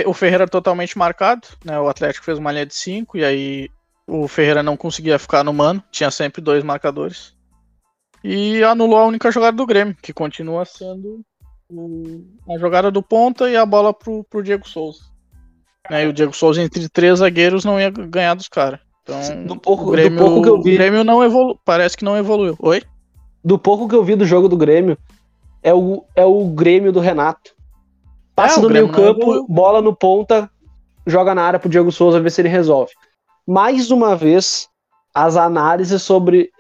O Ferreira totalmente marcado, né? O Atlético fez uma linha de 5, e aí o Ferreira não conseguia ficar no mano. Tinha sempre 2 marcadores. E anulou a única jogada do Grêmio, que continua sendo a jogada do ponta e a bola pro Diego Souza. Né? E o Diego Souza, entre 3 zagueiros, não ia ganhar dos caras. Então, do pouco que eu vi... O Grêmio não evoluiu, parece que não evoluiu. Oi? Do pouco que eu vi do jogo do Grêmio, é o Grêmio do Renato. Passa do meio campo, bola no ponta, joga na área pro Diego Souza ver se ele resolve. Mais uma vez, as análises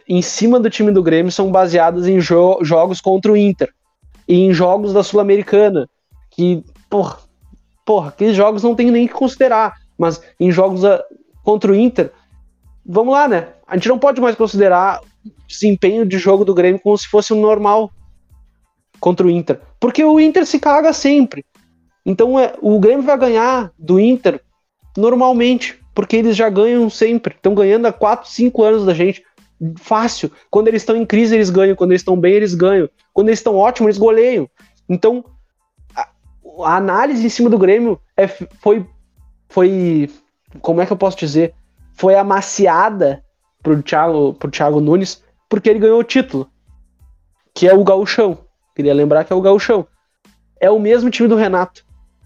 em cima do time do Grêmio são baseadas em jogos contra o Inter e em jogos da Sul-Americana, que, porra, aqueles jogos não tem nem que considerar, mas em jogos contra o Inter, vamos lá, né? A gente não pode mais considerar desempenho de jogo do Grêmio como se fosse um normal contra o Inter. Porque o Inter se caga sempre. Então o Grêmio vai ganhar do Inter normalmente, porque eles já ganham sempre. Estão ganhando há 4, 5 anos da gente. Fácil. Quando eles estão em crise, eles ganham. Quando eles estão bem, eles ganham. Quando eles estão ótimos, eles goleiam. Então, a análise em cima do Grêmio foi... Como é que eu posso dizer? Foi amaciada pro Thiago Nunes, porque ele ganhou o título, que é o Gauchão. Queria lembrar que é o Gauchão. É o mesmo time do Renato,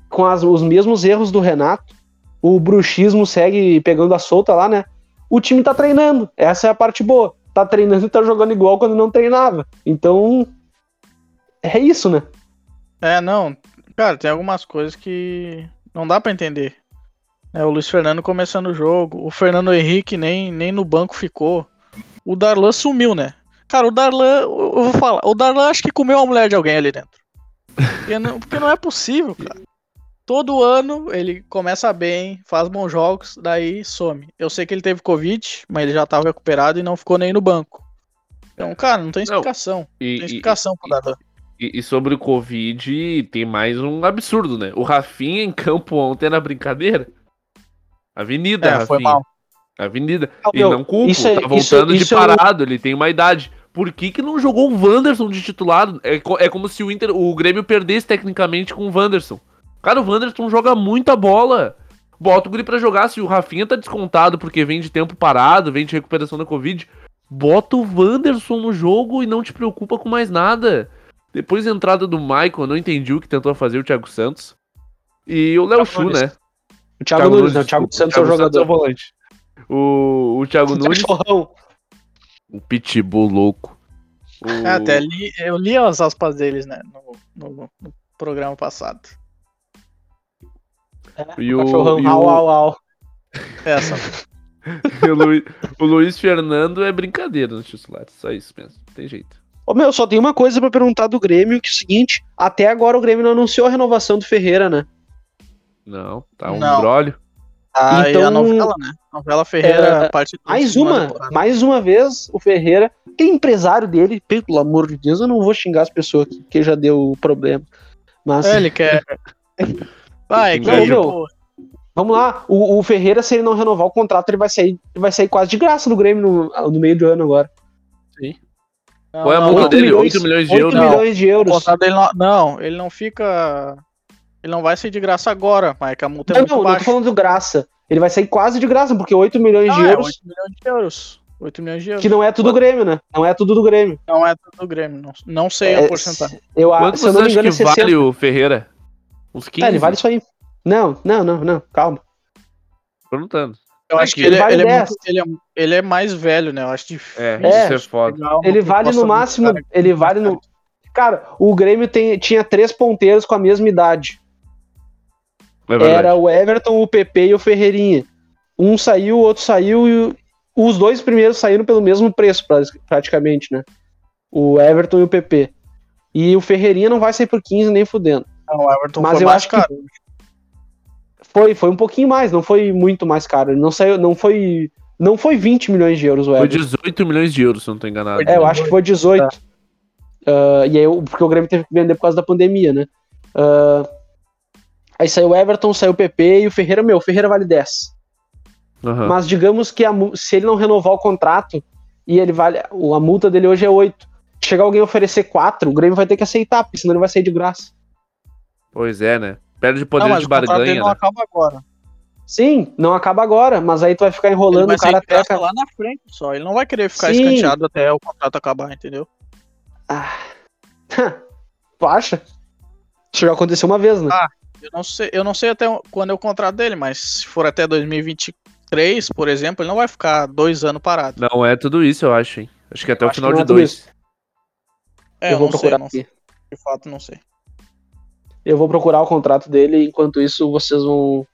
com os mesmos erros do Renato. O bruxismo segue pegando a solta lá, né? O time tá treinando, essa é a parte boa. Tá treinando e tá jogando igual quando não treinava. Então, é isso, né? É, não. Cara, tem algumas coisas que não dá pra entender. É, o Luiz Fernando começando o jogo, o Fernando Henrique nem no banco ficou, o Darlan sumiu, né? Cara, o Darlan, eu vou falar, o Darlan acho que comeu a mulher de alguém ali dentro. Porque não é possível, cara. Todo ano ele começa bem, faz bons jogos, daí some. Eu sei que ele teve Covid, mas ele já estava recuperado e não ficou nem no banco. Então, cara, não tem explicação pro Darlan. E sobre o Covid, tem mais um absurdo, né? O Rafinha em campo ontem era brincadeira. Avenida, Rafinha. Foi mal. Avenida. Não, e não culpa, tá voltando de parado, ele tem uma idade. Por que não jogou o Wanderson de titular? É como se o Grêmio perdesse tecnicamente com o Wanderson. Cara, o Wanderson joga muita bola. Bota o guri pra jogar. Se o Rafinha tá descontado porque vem de tempo parado, vem de recuperação da Covid, bota o Wanderson no jogo e não te preocupa com mais nada. Depois da entrada do Maicon, eu não entendi o que tentou fazer o Thiago Santos. E o Léo Chu, né? O Thiago Nunes, o Thiago Santos é o jogador. Volante. O Thiago Nunes. O Pitbull louco. Até ali, eu li as aspas deles, né? No programa passado. E o cachorrão, au. Essa. O Luiz Fernando é brincadeira no titular, só isso mesmo, não tem jeito. Ô meu, só tem uma coisa pra perguntar do Grêmio, que é o seguinte, até agora o Grêmio não anunciou a renovação do Ferreira, né? Não, tá um brolho. Ah, então, e a novela, né? A novela Ferreira, a parte mais uma vez, o Ferreira, tem empresário dele, pelo amor de Deus, eu não vou xingar as pessoas aqui, que já deu problema. Mas... É, ele quer... Vai, não, meu, vamos lá, o Ferreira, se ele não renovar o contrato, ele vai sair quase de graça do Grêmio no meio do ano agora. Sim. Não, qual é a multa dele? 8 milhões de euros? 8 milhões de euros. Ele não fica... Ele não vai sair de graça agora, Mike, a multa é muito baixa. Não, eu tô falando de graça. Ele vai sair quase de graça, porque 8 milhões de euros... 8 milhões de euros. 8 milhões de euros. Que não é tudo do Grêmio, né? Não é tudo do Grêmio. Não sei a porcentagem. Quanto você acha que vale o Ferreira? Uns 15? Ele vale isso aí. Não, calma. Perguntando. Eu acho que ele é mais velho, né? Eu acho difícil. Isso é foda. Ele vale no máximo... Ele vale no... Cara, o Grêmio tinha 3 ponteiros com a mesma idade. É, era o Everton, o PP e o Ferreirinha. Um saiu, o outro saiu e os 2 primeiros saíram pelo mesmo preço, praticamente, né? O Everton e o PP. E o Ferreirinha não vai sair por 15 nem fudendo. Não, o Everton mas foi eu mais acho caro. Que foi um pouquinho mais, não foi muito mais caro. Ele não saiu, não foi 20 milhões de euros o Everton. Foi 18 milhões de euros, se eu não tô enganado. Eu acho que foi 18. Tá. E aí, porque o Grêmio teve que vender por causa da pandemia, né? Aí saiu o Everton, saiu o PP e o Ferreira, o Ferreira vale 10. Uhum. Mas digamos que se ele não renovar o contrato, e ele vale, a multa dele hoje é 8. Se chegar alguém oferecer 4, o Grêmio vai ter que aceitar, porque senão ele vai sair de graça. Pois é, né? Perde poder de barganha. Mas não acaba agora. Sim, não acaba agora, mas aí tu vai ficar enrolando o cara até lá na frente só. Ele não vai querer ficar escanteado até o contrato acabar, entendeu? Tu acha? Isso já aconteceu uma vez, né? Eu não sei até quando é o contrato dele, mas se for até 2023, por exemplo, ele não vai ficar 2 anos parado. Não é tudo isso, eu acho, hein? Acho que até o final de 2. Eu vou procurar aqui. De fato, não sei. Eu vou procurar o contrato dele, enquanto isso vocês vão...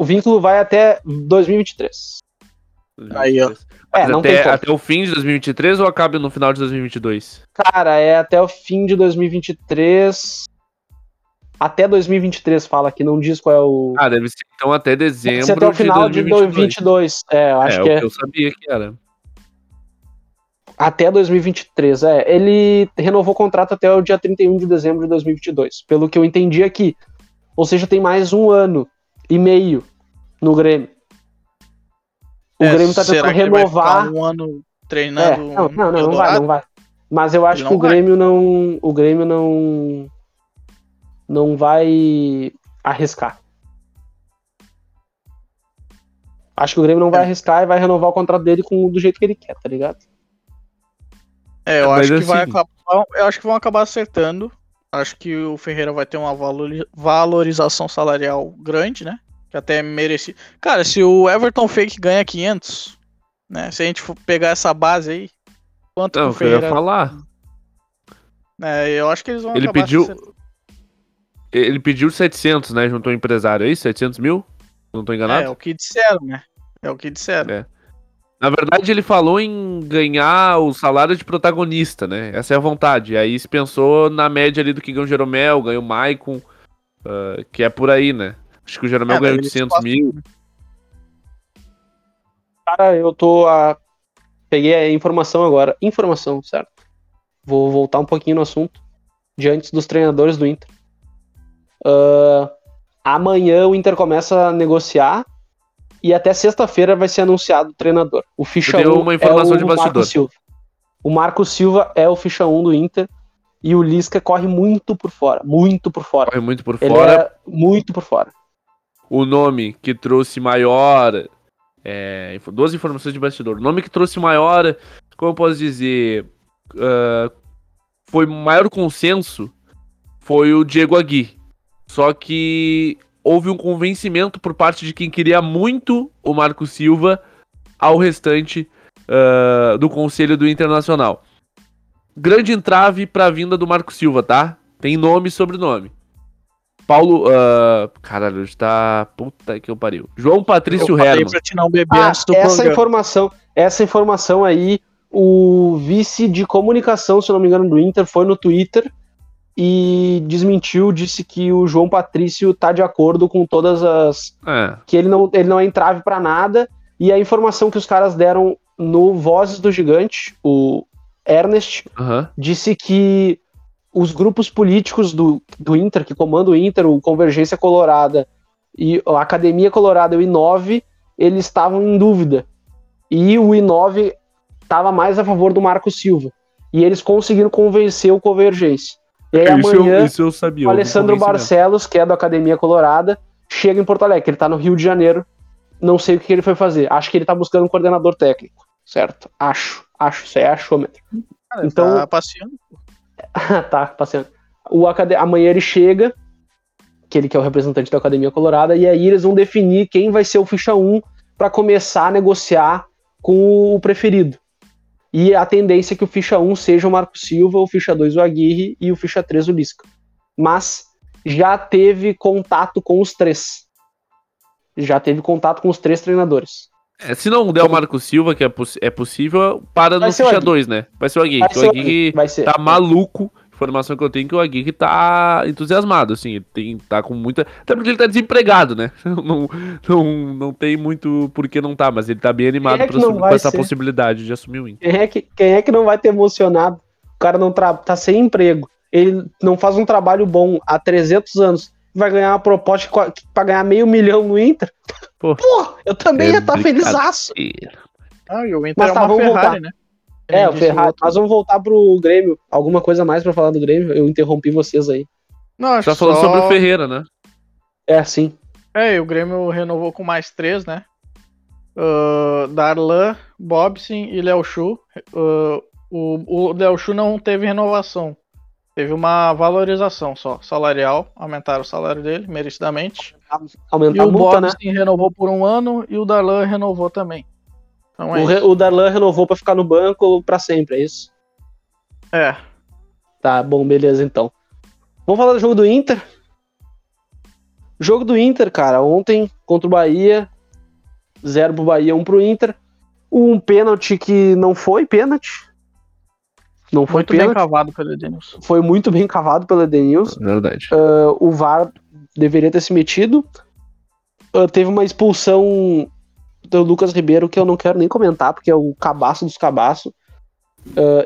O vínculo vai até 2023. Aí, ó. Não tem até o fim de 2023 ou acaba no final de 2022? Cara, é até o fim de 2023. Até 2023 fala aqui, não diz qual é o... Ah, deve ser então até dezembro de 2022. Até o final de 2022. É o que eu sabia que era. Até 2023, Ele renovou o contrato até o dia 31 de dezembro de 2022, pelo que eu entendi aqui. Ou seja, tem mais 1 ano e meio no Grêmio. O Grêmio tá tentando renovar. Um ano treinando. Não vai. Mas eu acho que o Grêmio não vai arriscar. Acho que o Grêmio não vai arriscar e vai renovar o contrato dele do jeito que ele quer, tá ligado? Eu acho que vão acabar acertando. Acho que o Ferreira vai ter uma valorização salarial grande, né? Que até é merecido. Cara, se o Everton Fake ganha 500, né? Se a gente for pegar essa base aí, quanto que o Ferreira... eu acho que eles vão acabar acertando. Ele pediu 700, né? Juntou o empresário aí, 700 mil? Não tô enganado? É o que disseram, né? Na verdade, ele falou em ganhar o salário de protagonista, né? Essa é a vontade. Aí se pensou na média ali do que ganha o Jeromel, ganha o Maicon, que é por aí, né? Acho que o Jeromel ganha 800 mil. Cara, eu tô... Peguei a informação agora. Certo? vou voltar um pouquinho no assunto, diante dos treinadores do Inter. Amanhã o Inter começa a negociar e até sexta-feira vai ser anunciado o treinador. O ficha 1 é o Marco Silva. O Marco Silva é o ficha 1 do Inter e o Lisca corre muito por fora. Corre muito por fora. É muito por fora. O nome que trouxe maior... duas informações de bastidor. O nome que trouxe maior... Como eu posso dizer... foi maior consenso... Foi o Diego Aguirre. Só que... houve um convencimento por parte de quem queria muito o Marco Silva ao restante do Conselho do Internacional. Grande entrave para a vinda do Marco Silva, tá? Tem nome e sobrenome. Paulo... caralho, está... Puta que eu pariu. João Patrício Herman. Essa informação aí, o vice de comunicação, se não me engano, do Inter, foi no Twitter... e desmentiu, disse que o João Patrício tá de acordo com todas as... que ele não é entrave pra nada, e a informação que os caras deram no Vozes do Gigante, o Ernest, disse que os grupos políticos do Inter, que comandam o Inter, o Convergência Colorada, e a Academia Colorada e o I9, eles estavam em dúvida, e o I9 estava mais a favor do Marco Silva, e eles conseguiram convencer o Convergência. E aí amanhã, isso eu sabia, o Alessandro Barcelos, que é da Academia Colorada, chega em Porto Alegre, ele tá no Rio de Janeiro, não sei o que ele foi fazer, acho que ele tá buscando um coordenador técnico, certo? Acho, isso aí achou mesmo. Então, tá passeando. Amanhã ele chega, que ele que é o representante da Academia Colorada, e aí eles vão definir quem vai ser o ficha 1 para começar a negociar com o preferido. E a tendência é que o ficha 1 seja o Marco Silva, o ficha 2 o Aguirre e o ficha 3 o Lisca. Mas já teve contato com os três. Já teve contato com os três treinadores. Se não der o Marco Silva, que é possível, para no ficha 2, né? Vai ser o Aguirre. O Aguirre tá maluco. Informação que eu tenho é que o Aguirre tá entusiasmado, assim. Ele tá com muita... Até porque ele tá desempregado, né? Não tem muito por que não tá, mas ele tá bem animado com essa possibilidade de assumir o Inter. Quem é que não vai ter emocionado? O cara não tá sem emprego, ele não faz um trabalho bom há 300 anos, vai ganhar uma proposta pra ganhar $500 mil no Inter? Pô eu também ia tá felizaço. E o Inter é uma Ferrari, né? O Ferrari. Nós vamos voltar pro Grêmio. Alguma coisa mais pra falar do Grêmio? Eu interrompi vocês aí. Não, tá falando sobre o Ferreira, né? Sim. E o Grêmio renovou com mais 3, né? Darlan, Bobson e Léo Xu. O Léo Xu não teve renovação. Teve uma valorização só, salarial. Aumentaram o salário dele, merecidamente. Aumentaram a multa, né? O Bobson renovou por 1 ano e o Darlan renovou também. Então o Darlan renovou pra ficar no banco pra sempre, é isso? Tá, bom, beleza, então. Vamos falar do jogo do Inter? Jogo do Inter, cara, ontem, contra o Bahia, 0 pro Bahia, 1 pro Inter. Um pênalti que não foi pênalti. Não foi pênalti. Muito bem cavado pelo Edenílson. Foi muito bem cavado pelo Edenílson. Verdade. O VAR deveria ter se metido. Teve uma expulsão... do Lucas Ribeiro, que eu não quero nem comentar, porque é o cabaço dos cabaços.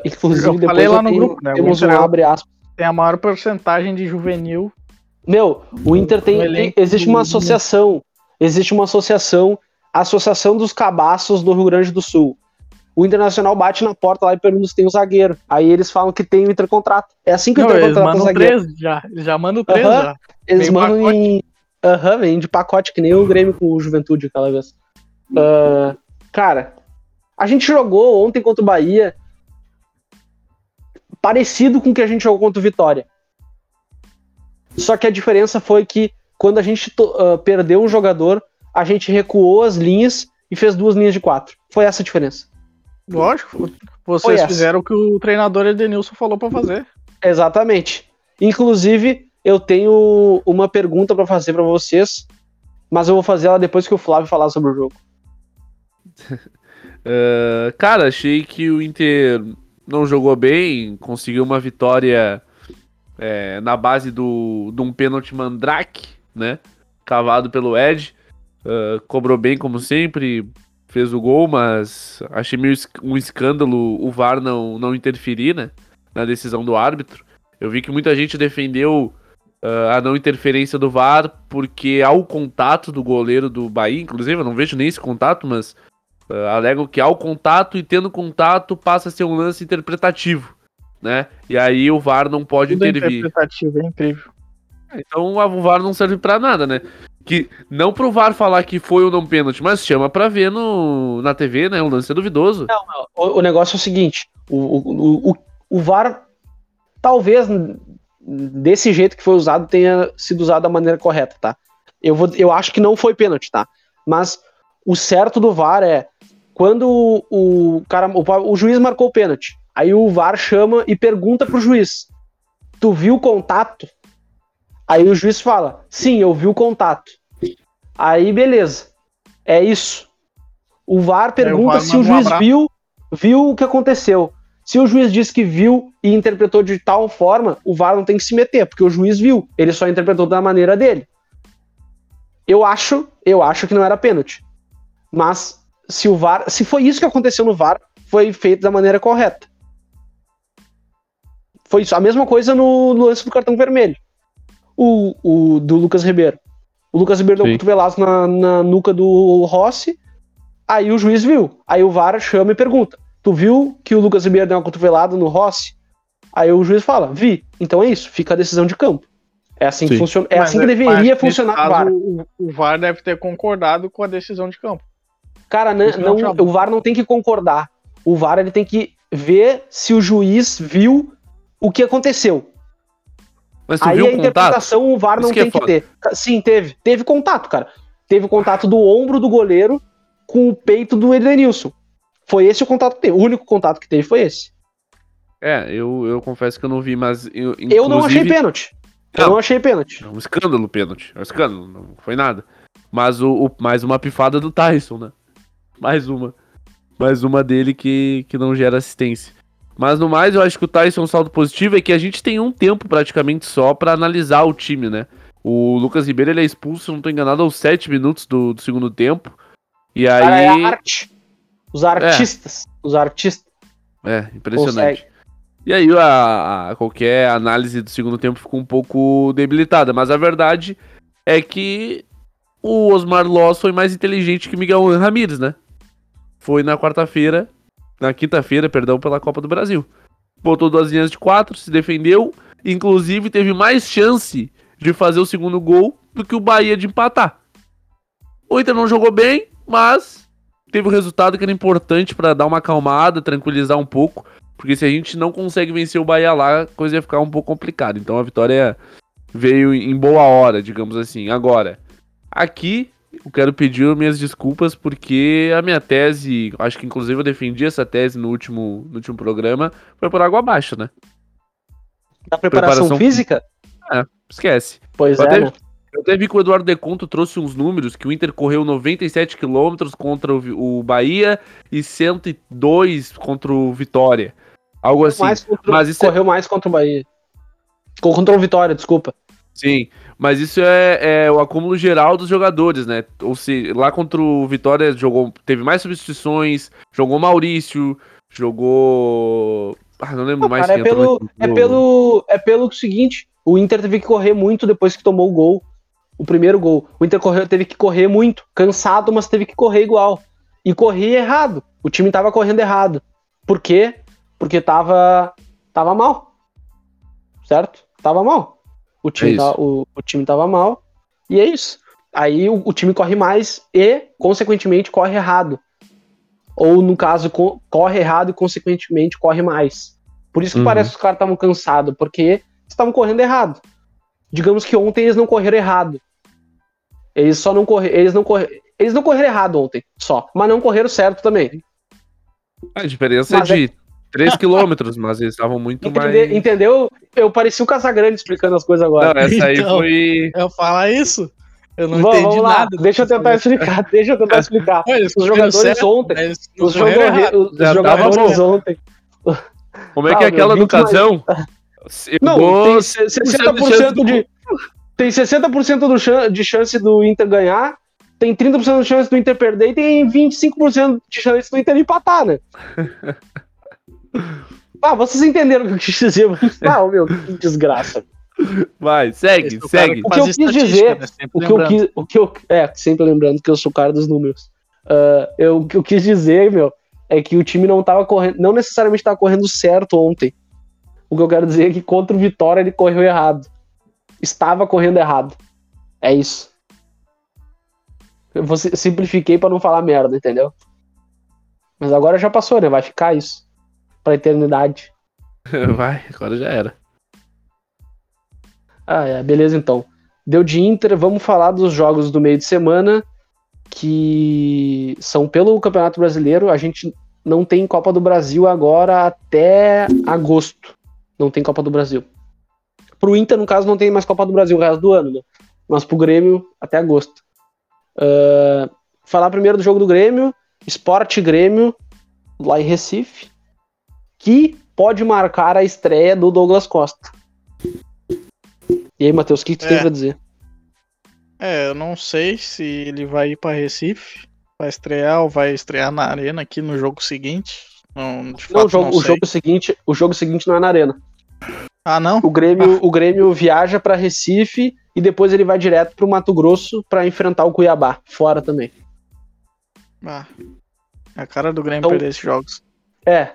Inclusive, eu depois falei lá no grupo, né? Temos um abre aspas. Tem a maior porcentagem de juvenil. O Inter tem existe uma associação. Existe uma associação, a Associação dos Cabaços do Rio Grande do Sul. O Internacional bate na porta lá e pergunta se tem um zagueiro. Aí eles falam que tem o Intercontrato. É assim que o Intercontrato o zagueiro. Eles já mandam 3 já. Eles mandam vem de pacote, que nem o Grêmio com o Juventude aquela vez. Cara, a gente jogou ontem contra o Bahia parecido com o que a gente jogou contra o Vitória. Só que a diferença foi que quando a gente perdeu um jogador, a gente recuou as linhas e fez 2 linhas de 4. Foi essa a diferença. Lógico, vocês fizeram o que o treinador Edenílson falou pra fazer. Exatamente. Inclusive, eu tenho uma pergunta pra fazer pra vocês, mas eu vou fazer ela depois que o Flávio falar sobre o jogo. Cara, achei que o Inter não jogou bem, conseguiu uma vitória na base de um pênalti mandrake, né, cavado pelo Ed, cobrou bem como sempre, fez o gol, mas achei meio um escândalo o VAR não interferir, né, na decisão do árbitro. Eu vi que muita gente defendeu a não interferência do VAR, porque há o contato do goleiro do Bahia, inclusive eu não vejo nem esse contato, mas alegam que há o contato e tendo contato passa a ser um lance interpretativo, né? E aí o VAR não pode intervir. Interpretativo, é incrível. Então o VAR não serve pra nada, né? Que não pro VAR falar que foi ou não pênalti, mas chama pra ver na TV, né? O lance é duvidoso. Não, o negócio é o seguinte, o VAR talvez desse jeito que foi usado tenha sido usado da maneira correta, tá? Eu acho que não foi pênalti, tá? Mas o certo do VAR é quando o juiz marcou o pênalti, aí o VAR chama e pergunta pro juiz: tu viu o contato? Aí o juiz fala: sim, eu vi o contato. Aí beleza, é isso. O VAR pergunta se o juiz viu o que aconteceu. Se o juiz diz que viu e interpretou de tal forma, o VAR não tem que se meter, porque o juiz viu, ele só interpretou da maneira dele. Eu acho que não era pênalti. Mas se foi isso que aconteceu no VAR, foi feito da maneira correta. Foi isso. A mesma coisa no lance do cartão vermelho. O do Lucas Ribeiro. O Lucas Ribeiro deu um cotovelado na nuca do Rossi, aí o juiz viu. Aí o VAR chama e pergunta: tu viu que o Lucas Ribeiro deu uma cotovelada no Rossi? Aí o juiz fala: vi. Então é isso, fica a decisão de campo. É assim que funciona. É assim que deveria funcionar o VAR. O VAR deve ter concordado com a decisão de campo. Cara, não, o VAR não tem que concordar. O VAR ele tem que ver se o juiz viu o que aconteceu. Mas tu aí viu a interpretação contato? O VAR não tem que ter. Sim, teve contato, cara. Teve contato do ombro do goleiro com o peito do Edenílson. Foi esse o contato que teve. O único contato que teve foi esse. É, eu confesso que eu não vi, mas... Inclusive... Eu não achei pênalti. Eu não achei pênalti. É um escândalo pênalti. É um escândalo, não foi nada. Mas mais uma pifada do Tyson, né? Mais uma dele que não gera assistência. Mas no mais, eu acho que o Tyson, um saldo positivo é que a gente tem um tempo praticamente só pra analisar o time, né? O Lucas Ribeiro, ele é expulso, se não tô enganado, aos 7 minutos do segundo tempo. E aí... Cara, é a arte. Os artistas. É, impressionante. Consegue. E aí qualquer análise do segundo tempo ficou um pouco debilitada, mas a verdade é que o Osmar Loss foi mais inteligente que o Miguel Ramírez, né? Foi na quinta-feira, pela Copa do Brasil. Botou 2 linhas de 4, se defendeu, inclusive teve mais chance de fazer o segundo gol do que o Bahia de empatar. O Inter não jogou bem, mas... teve um resultado que era importante pra dar uma acalmada, tranquilizar um pouco, porque se a gente não consegue vencer o Bahia lá, a coisa ia ficar um pouco complicada. Então a vitória veio em boa hora, digamos assim. Agora, aqui eu quero pedir minhas desculpas, porque a minha tese, acho que inclusive eu defendi essa tese no último programa, foi por água abaixo, né? Na preparação física? É, esquece. Pois é, né? Eu até vi que o Eduardo Deconto trouxe uns números que o Inter correu 97 km contra o Bahia e 102 contra o Vitória. Algo assim. Correu mais contra o Bahia. Contra o Vitória, desculpa. Sim, mas isso é o acúmulo geral dos jogadores, né? Ou seja, lá contra o Vitória teve mais substituições, jogou Maurício, jogou... Ah, não lembro mais. Cara, quem pelo seguinte, o Inter teve que correr muito depois que tomou o gol. O primeiro gol, o Inter teve que correr muito, cansado, mas teve que correr igual. E corria errado, o time tava correndo errado. Por quê? Porque tava mal, certo? Tava mal. O time tava mal, e é isso. Aí o time corre mais e, consequentemente, corre errado. Ou, no caso, corre errado e, consequentemente, corre mais. Por isso que parece que os caras estavam cansados, porque estavam correndo errado. Digamos que ontem eles não correram errado. Eles só não correram. Eles não correram errado ontem, só. Mas não correram certo também. A diferença é de 3 km, mas eles estavam muito mais. Entendeu? Eu parecia o Casagrande explicando as coisas agora. Não, essa aí então, foi. Eu falar isso? Eu não entendi nada. Deixa eu tentar explicar. Os jogadores ontem. Os jogadores ontem. Como é que é aquela educação? Não, tem 60% tem 60% de chance do Inter ganhar, tem 30% de chance do Inter perder e tem 25% de chance do Inter empatar, né? Ah, vocês entenderam o que eu quis dizer. Ah, meu, que desgraça. Vai, segue, segue. O que eu quis dizer, né? Sempre lembrando que eu sou o cara dos números. O que eu quis dizer, meu, é que o time não tava correndo, não necessariamente tava correndo certo ontem. O que eu quero dizer é que contra o Vitória ele correu errado. Estava correndo errado. É isso. Eu simplifiquei pra não falar merda, entendeu? Mas agora já passou, né? Vai ficar isso pra eternidade. Vai, agora já era. Ah, é, beleza então. Deu de Inter, vamos falar dos jogos do meio de semana, que são pelo Campeonato Brasileiro. A gente não tem Copa do Brasil agora até agosto. Não tem Copa do Brasil. Pro Inter, no caso, não tem mais Copa do Brasil o resto do ano, né? Mas pro Grêmio, até agosto. Falar primeiro do jogo do Grêmio, Sport Grêmio, lá em Recife, que pode marcar a estreia do Douglas Costa. E aí, Matheus, o que tu tem pra dizer? Eu não sei se ele vai ir pra Recife, vai estrear ou vai estrear na Arena aqui no jogo seguinte. O jogo seguinte não é na Arena. Ah, não? O Grêmio viaja pra Recife e depois ele vai direto pro Mato Grosso pra enfrentar o Cuiabá, fora também. Ah, é a cara do Grêmio então, perder esses jogos. É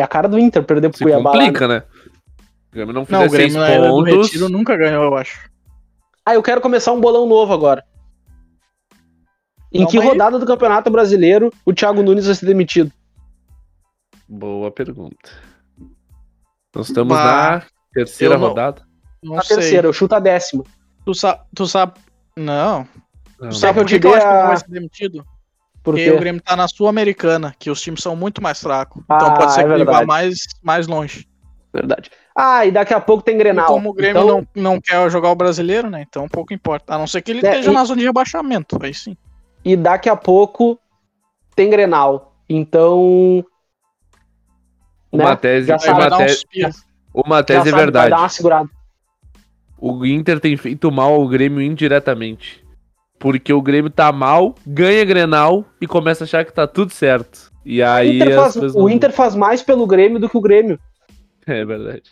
a cara do Inter perder pro Cuiabá. Complica, lá, né? O Grêmio não fizer 6 pontos. Era do Retiro, nunca ganhou, eu acho. Ah, eu quero começar um bolão novo agora. Em que rodada do Campeonato Brasileiro o Thiago Nunes vai ser demitido? Boa pergunta. Nós estamos na terceira rodada. Na terceira, eu chuto a 10ª. Tu sabe... Não. Tu sabe por que eu acho que não vai ser demitido? Porque o Grêmio tá na Sul-Americana, que os times são muito mais fracos. Então pode ser que ele vá mais longe. Verdade. E daqui a pouco tem Grenal. E como o Grêmio então... não quer jogar o brasileiro, né? Então pouco importa. A não ser que ele esteja na zona de rebaixamento, aí sim. E daqui a pouco tem Grenal. Então... né? Uma tese é verdade. Vai dar uma segurada. O Inter tem feito mal ao Grêmio indiretamente. Porque o Grêmio tá mal, ganha Grenal e começa a achar que tá tudo certo. E aí o Inter faz mais pelo Grêmio do que o Grêmio. É verdade.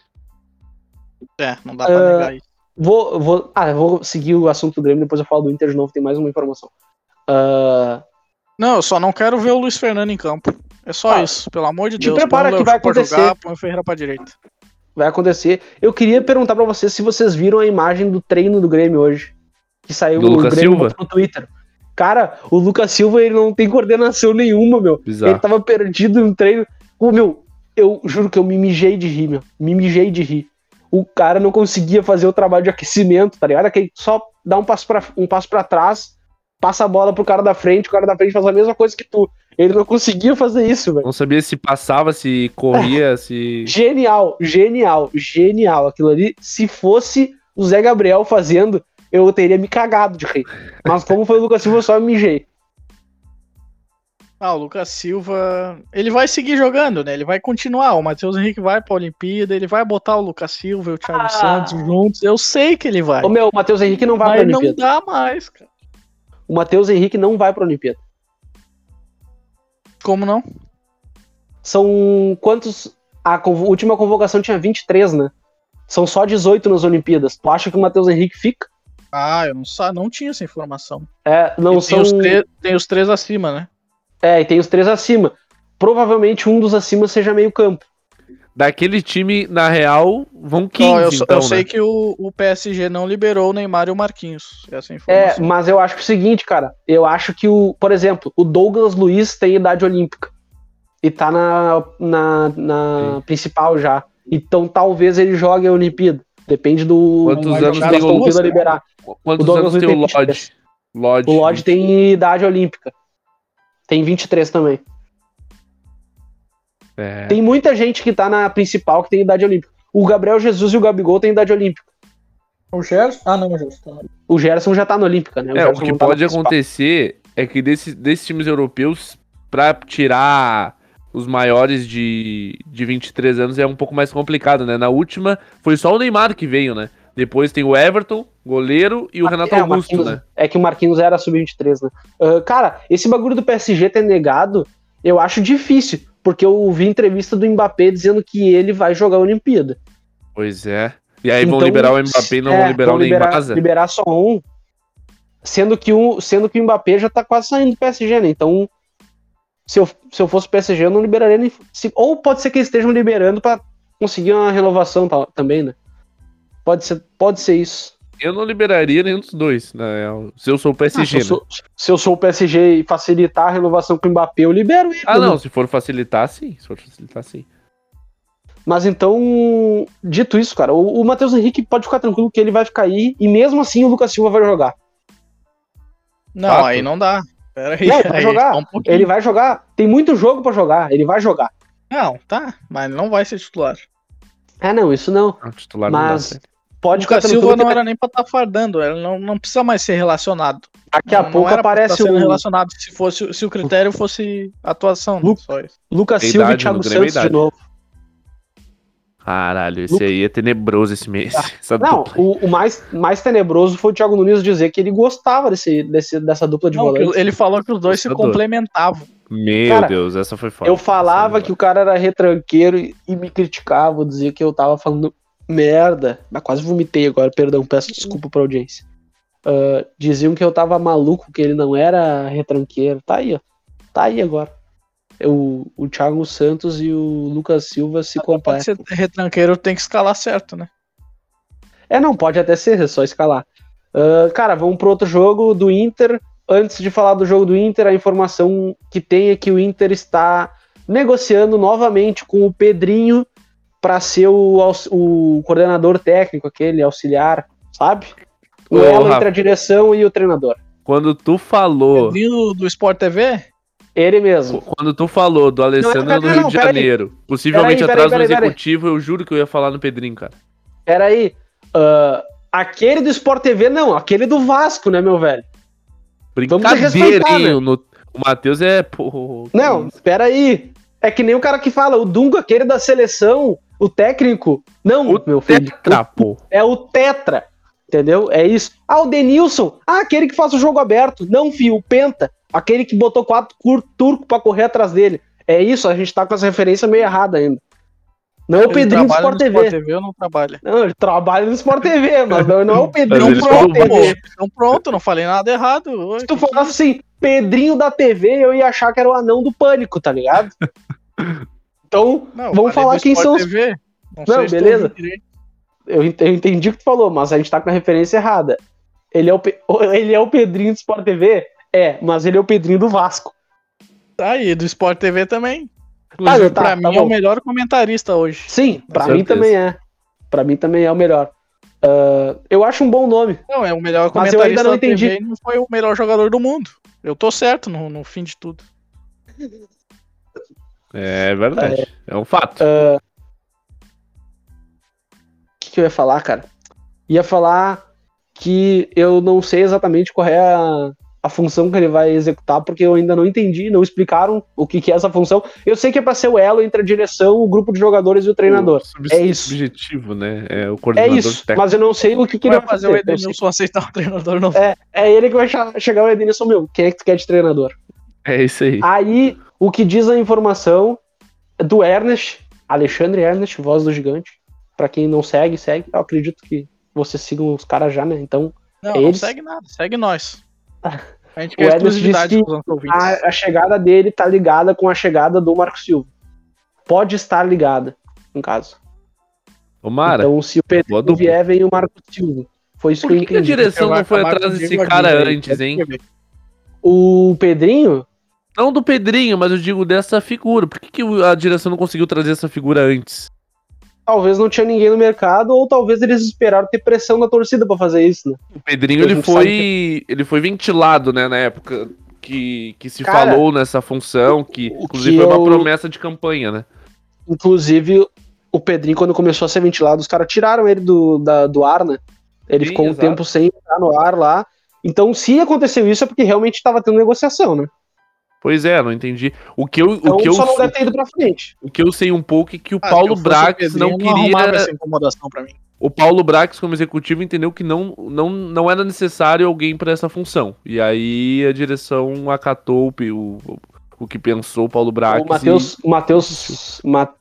Não dá pra negar isso. Vou seguir o assunto do Grêmio, depois eu falo do Inter de novo, tem mais uma informação. Não, eu só não quero ver o Luiz Fernando em campo. É só isso, pelo amor de Deus. Te prepara que vai acontecer. Jogar, põe o Ferreira pra direita. Vai acontecer. Eu queria perguntar pra vocês se vocês viram a imagem do treino do Grêmio hoje. Que saiu do Lucas Silva no Twitter. Cara, o Lucas Silva, ele não tem coordenação nenhuma, meu. Bizarro. Ele tava perdido no treino. Eu juro que eu me mijei de rir, meu. O cara não conseguia fazer o trabalho de aquecimento, tá ligado? Que só dá um passo pra trás, passa a bola pro cara da frente, o cara da frente faz a mesma coisa que tu. Ele não conseguia fazer isso, velho. Não sabia se passava, se corria, se... Genial. Aquilo ali, se fosse o Zé Gabriel fazendo, eu teria me cagado de rir. Mas como foi o Lucas Silva, eu só me mijei. O Lucas Silva, ele vai seguir jogando, né? Ele vai continuar, o Matheus Henrique vai pra Olimpíada, ele vai botar o Lucas Silva e o Thiago Santos juntos, eu sei que ele vai. O Matheus Henrique não vai pra Olimpíada. Mas não dá mais, cara. O Matheus Henrique não vai pra Olimpíada. Como não? São quantos... última convocação tinha 23, né? São só 18 nas Olimpíadas. Tu acha que o Matheus Henrique fica? Eu não tinha essa informação. Tem os 3 acima, né? E tem os 3 acima. Provavelmente um dos acima seja meio campo. Daquele time, na real, vão 15, eu sei que o PSG não liberou o Neymar e o Marquinhos. Essa informação. Mas eu acho que é o seguinte, cara. Eu acho que, por exemplo, o Douglas Luiz tem idade olímpica. E tá na principal já. Então talvez ele jogue a Olimpíada. Depende do... Quantos anos tem o Lodge? Liberar. Quantos anos tem o Lodge? O Lodge tem idade olímpica. Tem 23 também. Tem muita gente que tá na principal que tem idade olímpica. O Gabriel Jesus e o Gabigol têm idade olímpica. O Gerson? Não, o Gerson. O Gerson já tá na olímpica, né? O que pode acontecer é que desses times europeus, pra tirar os maiores de 23 anos é um pouco mais complicado, né? Na última, foi só o Neymar que veio, né? Depois tem o Everton, goleiro, e o Renato Augusto, né? É que o Marquinhos era sub-23, né? Cara, esse bagulho do PSG ter negado, eu acho difícil. porque eu ouvi entrevista do Mbappé dizendo que ele vai jogar a Olimpíada. Pois é. E aí vão então, liberar o Mbappé e não vão liberar o Neymar? Liberar só um. Sendo que o Mbappé já tá quase saindo do PSG, né? Então, se eu fosse PSG, eu não liberaria nem... Ou pode ser que eles estejam liberando pra conseguir uma renovação também, né? Pode ser isso. Eu não liberaria nenhum dos dois, né? Se eu sou o PSG, né? Se eu sou o PSG e facilitar a renovação com o Mbappé, eu libero ele. Ah, não, se for facilitar, sim. Se for facilitar, sim. Mas então, dito isso, cara, o Matheus Henrique pode ficar tranquilo que ele vai ficar aí e mesmo assim o Lucas Silva vai jogar. Não, fato. Aí não dá. Pera aí. Não, vai jogar. Ele vai jogar. Tem muito jogo pra jogar. Ele vai jogar. Não, tá. Mas não vai ser titular. Ah, não, isso não. Não, titular mas não dá, pode ficar tranquilo. O Lucas Silva não era nem pra estar fardando. Ele não precisa mais ser relacionado. Daqui a pouco aparece um relacionado. Se o critério fosse atuação. Lucas Silva e Thiago Santos de novo. Caralho, esse aí é tenebroso esse mês. Ah, não, o mais tenebroso foi o Thiago Nunes dizer que ele gostava dessa dupla de volantes. Ele falou que os dois se complementavam. Meu cara, Deus, essa foi foda. Eu falava que o cara era retranqueiro e me criticava, dizia que eu tava falando merda. Mas quase vomitei agora, perdão, peço desculpa pra audiência. Diziam que eu tava maluco, que ele não era retranqueiro. Tá aí, ó. Tá aí agora. O Thiago Santos e o Lucas Silva se completam. Pode ser retranqueiro, tem que escalar certo, né? Não pode até ser, é só escalar. Cara, vamos pro outro jogo do Inter. Antes de falar do jogo do Inter, a informação que tem é que o Inter está negociando novamente com o Pedrinho para ser o coordenador técnico, aquele auxiliar, sabe? O elo entre a direção e o treinador. Quando tu falou... Pedrinho do Sport TV? Ele mesmo. Quando tu falou do Alessandro do Rio de Janeiro, aí. Possivelmente atrás do executivo, eu juro que eu ia falar no Pedrinho, cara. Peraí. Aquele do Sport TV, não. Aquele do Vasco, né, meu velho? Brincadeirinho. Né? O Matheus é... Pô, não, peraí. É que nem o cara que fala, o Dunga, aquele da seleção, o técnico. Não, o meu filho. Tetra, pô. É o Tetra, entendeu? É isso. O Edenílson. Aquele que faz o jogo aberto. Não, filho, o Penta. Aquele que botou 4 turcos pra correr atrás dele. É isso, a gente tá com essa referência meio errada ainda. Não é o Pedrinho do Sport TV. Sport TV ou não trabalha? Não, ele trabalha no Sport TV, mas não é o Pedrinho do Sport TV. Então pronto, não falei nada errado. Se tu falasse assim, Pedrinho da TV, eu ia achar que era o anão do Pânico, tá ligado? Então, não, vamos falar quem são os... TV. Não, beleza. Eu entendi o que tu falou, mas a gente tá com a referência errada. Ele é o Pedrinho do Sport TV? É, mas ele é o Pedrinho do Vasco. Tá aí, do Sport TV também. Inclusive, pra mim é o melhor comentarista hoje. Sim, pra mim também é. Pra mim também é o melhor. Eu acho um bom nome. Não, é o melhor comentarista, mas eu ainda não entendi. Da TV, não foi o melhor jogador do mundo. Eu tô certo no fim de tudo. É verdade. É um fato. O que eu ia falar, cara? Ia falar que eu não sei exatamente qual é a função que ele vai executar, porque eu ainda não entendi, não explicaram o que é essa função. Eu sei que é pra ser o elo entre a direção, o grupo de jogadores e o treinador. É isso. Objetivo, né? É o coordenador técnico. Mas eu não sei o que ele vai fazer. O Edenílson aceitar o treinador novo. É ele que vai chegar, o Edenílson, meu, quem é que tu quer de treinador? É isso aí. Aí, o que diz a informação do Ernest, Alexandre Ernest, voz do gigante, pra quem não segue, eu acredito que vocês sigam os caras já, né? Então, não, não segue nada, segue nós. A gente quer exclusividade com os ouvintes. A chegada dele tá ligada com a chegada do Marco Silva. Pode estar ligada, no caso. Tomara. Então, se o Pedro vier, vem o Marco Silva. Foi isso. Por que a direção não foi atrás desse cara antes, hein? O Pedrinho? Não do Pedrinho, mas eu digo dessa figura. Por que a direção não conseguiu trazer essa figura antes? Talvez não tinha ninguém no mercado, ou talvez eles esperaram ter pressão na torcida pra fazer isso, né? O Pedrinho, ele foi ventilado, né, na época que se falou nessa função, que inclusive foi uma promessa de campanha, né? Inclusive, o Pedrinho, quando começou a ser ventilado, os caras tiraram ele do ar, né? Ele ficou um tempo sem entrar no ar lá. Então, se aconteceu isso, é porque realmente tava tendo negociação, né? Pois é, não entendi. O que eu só não deve ter ido pra frente. O que eu sei um pouco é que o Paulo Brax não queria... Essa incomodação pra mim. O Paulo Brax, como executivo, entendeu que não era necessário alguém pra essa função. E aí a direção acatou o o que pensou o Paulo Brax.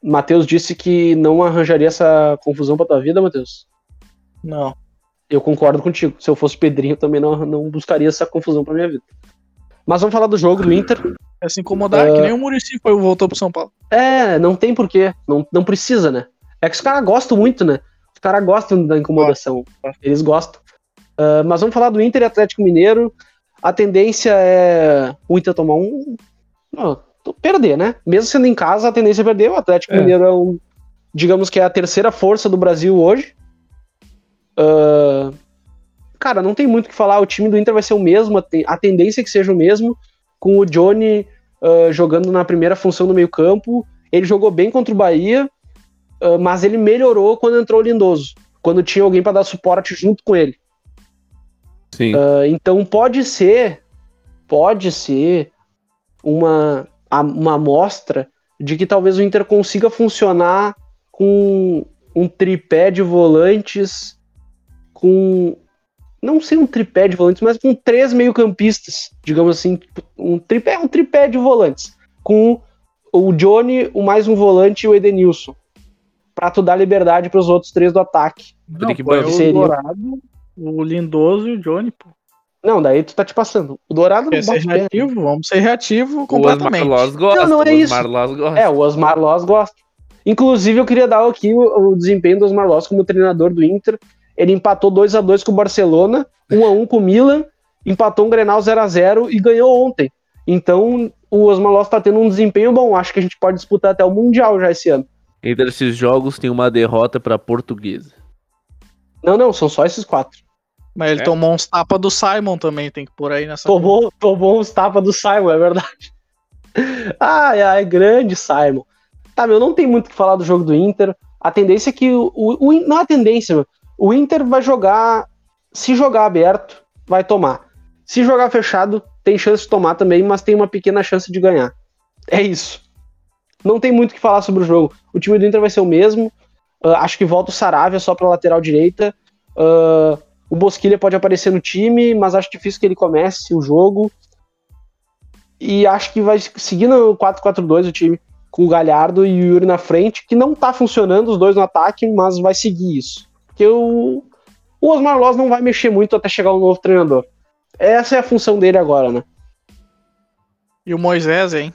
Matheus disse que não arranjaria essa confusão pra tua vida, Matheus. Não. Eu concordo contigo. Se eu fosse Pedrinho, eu também não buscaria essa confusão pra minha vida. Mas vamos falar do jogo do Inter. É se incomodar, que nem o Muricy voltou pro São Paulo. É, não tem porquê. Não precisa, né? É que os caras gostam muito, né? Os caras gostam da incomodação. Eles gostam. Mas vamos falar do Inter e Atlético Mineiro. A tendência é o Inter tomar um... perder, né? Mesmo sendo em casa, a tendência é perder. O Atlético Mineiro é um... Digamos que é a terceira força do Brasil hoje. Cara, não tem muito o que falar. O time do Inter vai ser o mesmo. A tendência é que seja o mesmo. Com o Johnny jogando na primeira função do meio campo. Ele jogou bem contra o Bahia. Mas ele melhorou quando entrou o Lindoso. Quando tinha alguém para dar suporte junto com ele. Sim. Então pode ser uma amostra de que talvez o Inter consiga funcionar com um tripé de volantes, com, não sei, um tripé de volantes, mas com três meio-campistas, digamos assim, um tripé de volantes, com o Johnny, o mais um volante e o Edenílson, pra tu dar liberdade pros outros três do ataque. Não, que seria... O Lindoso e o Johnny, pô. Não, daí tu tá te passando. O Dourado não bate reativo, bem. Vamos ser reativo completamente. O Osmar Loz gosta. Não, é isso. O Osmar Loz gosta. Inclusive, eu queria dar aqui o desempenho do Osmar Loz como treinador do Inter. Ele empatou 2-2 com o Barcelona, 1-1 com o Milan, empatou um Grenal 0-0 e ganhou ontem. Então, o Osmar Loz tá tendo um desempenho bom. Acho que a gente pode disputar até o Mundial já esse ano. Entre esses jogos, tem uma derrota pra Portuguesa. Não, são só esses 4. Mas ele tomou uns tapas do Simon também, tem que pôr aí nessa... Tomou uns tapas do Simon, é verdade. Ai, grande Simon. Tá, meu, não tem muito o que falar do jogo do Inter. A tendência é que... não é a tendência, meu. O Inter vai jogar... Se jogar aberto, vai tomar. Se jogar fechado, tem chance de tomar também, mas tem uma pequena chance de ganhar. É isso. Não tem muito o que falar sobre o jogo. O time do Inter vai ser o mesmo. Acho que volta o Saravia só pra lateral direita. O Bosquilha pode aparecer no time, mas acho difícil que ele comece o jogo. E acho que vai seguindo o 4-4-2 o time, com o Galhardo e o Yuri na frente, que não tá funcionando, os dois no ataque, mas vai seguir isso. Porque o Osmar Loz não vai mexer muito até chegar um novo treinador. Essa é a função dele agora, né? E o Moisés, hein?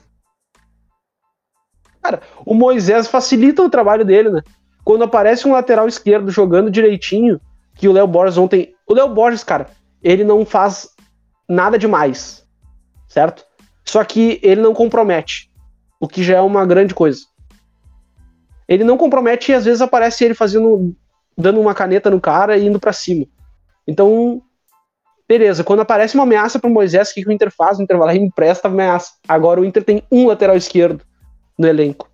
Cara, o Moisés facilita o trabalho dele, né? Quando aparece um lateral esquerdo jogando direitinho, que o Léo Borges ontem... O Léo Borges, cara, ele não faz nada demais, certo? Só que ele não compromete, o que já é uma grande coisa. Ele não compromete e às vezes aparece ele dando uma caneta no cara e indo pra cima. Então, beleza, quando aparece uma ameaça pro Moisés, o que o Inter faz? O Inter vai lá e empresta a ameaça. Agora o Inter tem um lateral esquerdo no elenco.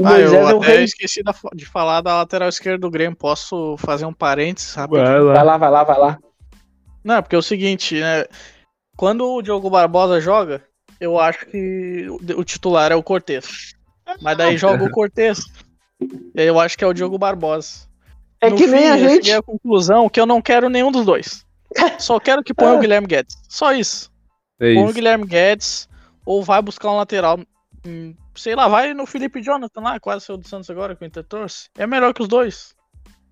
Eu esqueci de falar da lateral esquerda do Grêmio. Posso fazer um parênteses rápido? Vai lá. Não, porque é o seguinte, né? Quando o Diogo Barbosa joga, eu acho que o titular é o Cortez. Mas daí joga o Cortez. E aí eu acho que é o Diogo Barbosa. É no que fim, nem a gente. Eu cheguei à conclusão que eu não quero nenhum dos dois. Só quero que ponha o Guilherme Guedes. Só isso. Põe o Guilherme Guedes ou vai buscar um lateral... Sei lá, vai no Felipe Jonathan lá, quase saiu do Santos agora com o Inter torce. É melhor que os dois.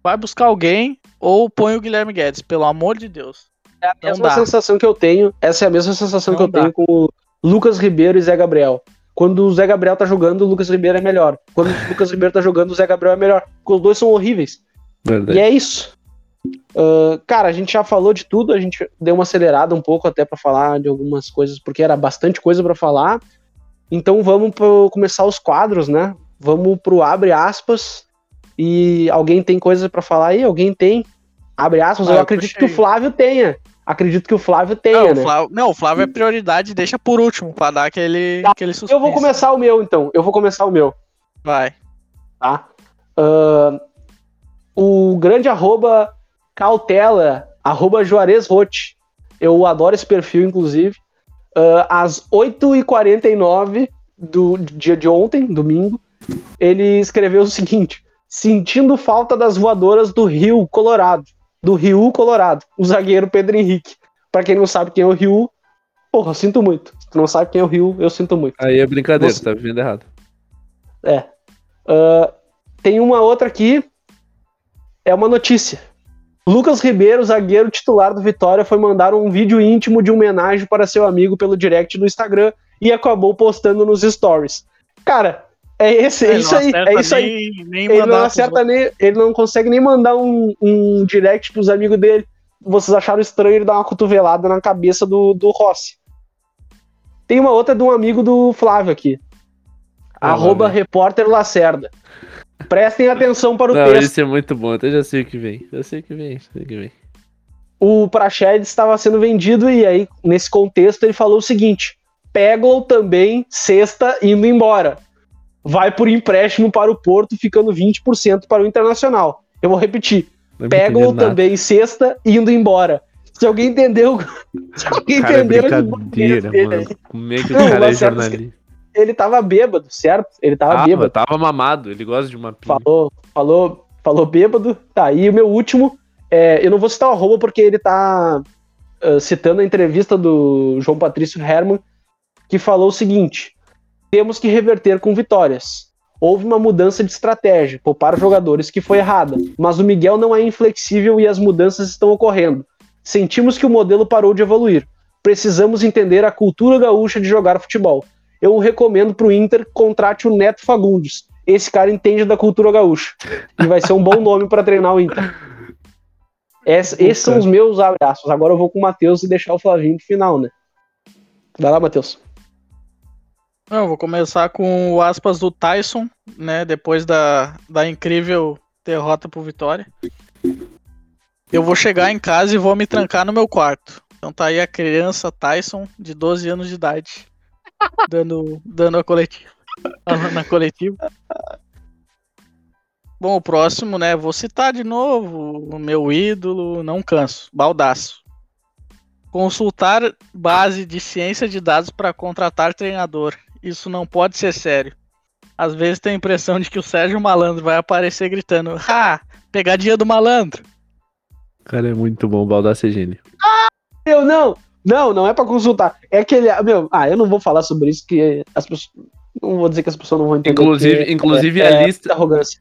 Vai buscar alguém ou põe o Guilherme Guedes, pelo amor de Deus. É a mesma sensação que eu tenho. Essa é a mesma sensação que eu tenho com o Lucas Ribeiro e Zé Gabriel. Quando o Zé Gabriel tá jogando, o Lucas Ribeiro é melhor. Quando o Lucas Ribeiro tá jogando, o Zé Gabriel é melhor. Porque os dois são horríveis. Verdade. E é isso. Cara, a gente já falou de tudo, a gente deu uma acelerada um pouco até pra falar de algumas coisas, porque era bastante coisa pra falar. Então vamos começar os quadros, né? Vamos pro abre aspas. E alguém tem coisa pra falar aí? Alguém tem? Abre aspas. Eu acredito que o Flávio tenha. Não, né? O Flávio é prioridade. Deixa por último, pra dar aquele suspense. Eu vou começar o meu, então. Vai. Tá? O grande @cautela, @Juarez Rote. Eu adoro esse perfil, inclusive. Às 8h49 do dia de ontem, domingo, ele escreveu o seguinte: sentindo falta das voadoras do Rio Colorado, o zagueiro Pedro Henrique. Pra quem não sabe quem é o Rio, porra, sinto muito. Tu não sabe quem é o Rio, eu sinto muito. Aí é brincadeira, você... tá vivendo errado. É. Tem uma outra aqui, é uma notícia. Lucas Ribeiro, zagueiro titular do Vitória, foi mandar um vídeo íntimo de homenagem para seu amigo pelo direct no Instagram e acabou postando nos stories. Cara, é isso aí. Ele não consegue nem mandar um direct pros amigos dele. Vocês acharam estranho ele dar uma cotovelada na cabeça do Rossi. Tem uma outra de um amigo do Flávio aqui. @ repórter Lacerda. Prestem atenção para o texto. Isso é muito bom, eu já sei o que vem. O Praxedes estava sendo vendido e aí, nesse contexto, ele falou o seguinte: Pégolo também, sexta, indo embora. Vai por empréstimo para o Porto, ficando 20% para o Internacional. Eu vou repetir. Pégolo também, sexta, indo embora. Se alguém entendeu... É brincadeira, mano. Como é que o cara é jornalista? Ele tava bêbado, certo? Ele tava bêbado. Tava mamado, ele gosta de uma pinga. Falou bêbado. Tá, e o meu último, eu não vou citar o arroba porque ele tá citando a entrevista do João Patrício Herman, que falou o seguinte: temos que reverter com vitórias. Houve uma mudança de estratégia, poupar jogadores, que foi errada, mas o Miguel não é inflexível e as mudanças estão ocorrendo. Sentimos que o modelo parou de evoluir. Precisamos entender a cultura gaúcha de jogar futebol. Eu recomendo pro Inter, contrate o Neto Fagundes. Esse cara entende da cultura gaúcha. E vai ser um bom nome para treinar o Inter. Esses são os meus abraços. Agora eu vou com o Matheus e deixar o Flavinho pro final, né? Vai lá, Matheus. Eu vou começar com o aspas do Tyson, né? Depois da incrível derrota pro Vitória. Eu vou chegar em casa e vou me trancar no meu quarto. Então tá aí a criança Tyson, de 12 anos de idade. Dando a coletiva. Na coletiva. Bom, o próximo, né? Vou citar de novo o meu ídolo, não canso, Baldasso. Consultar base de ciência de dados para contratar treinador. Isso não pode ser sério. Às vezes tem a impressão de que o Sérgio Malandro vai aparecer gritando: "Ah, pegadinha do malandro!" Cara, é muito bom, Baldasso é gênio. Ah, eu não! Não é pra consultar. É que ele... eu não vou falar sobre isso, que as pessoas... Não vou dizer que as pessoas não vão entender. Inclusive a lista... Arrogância.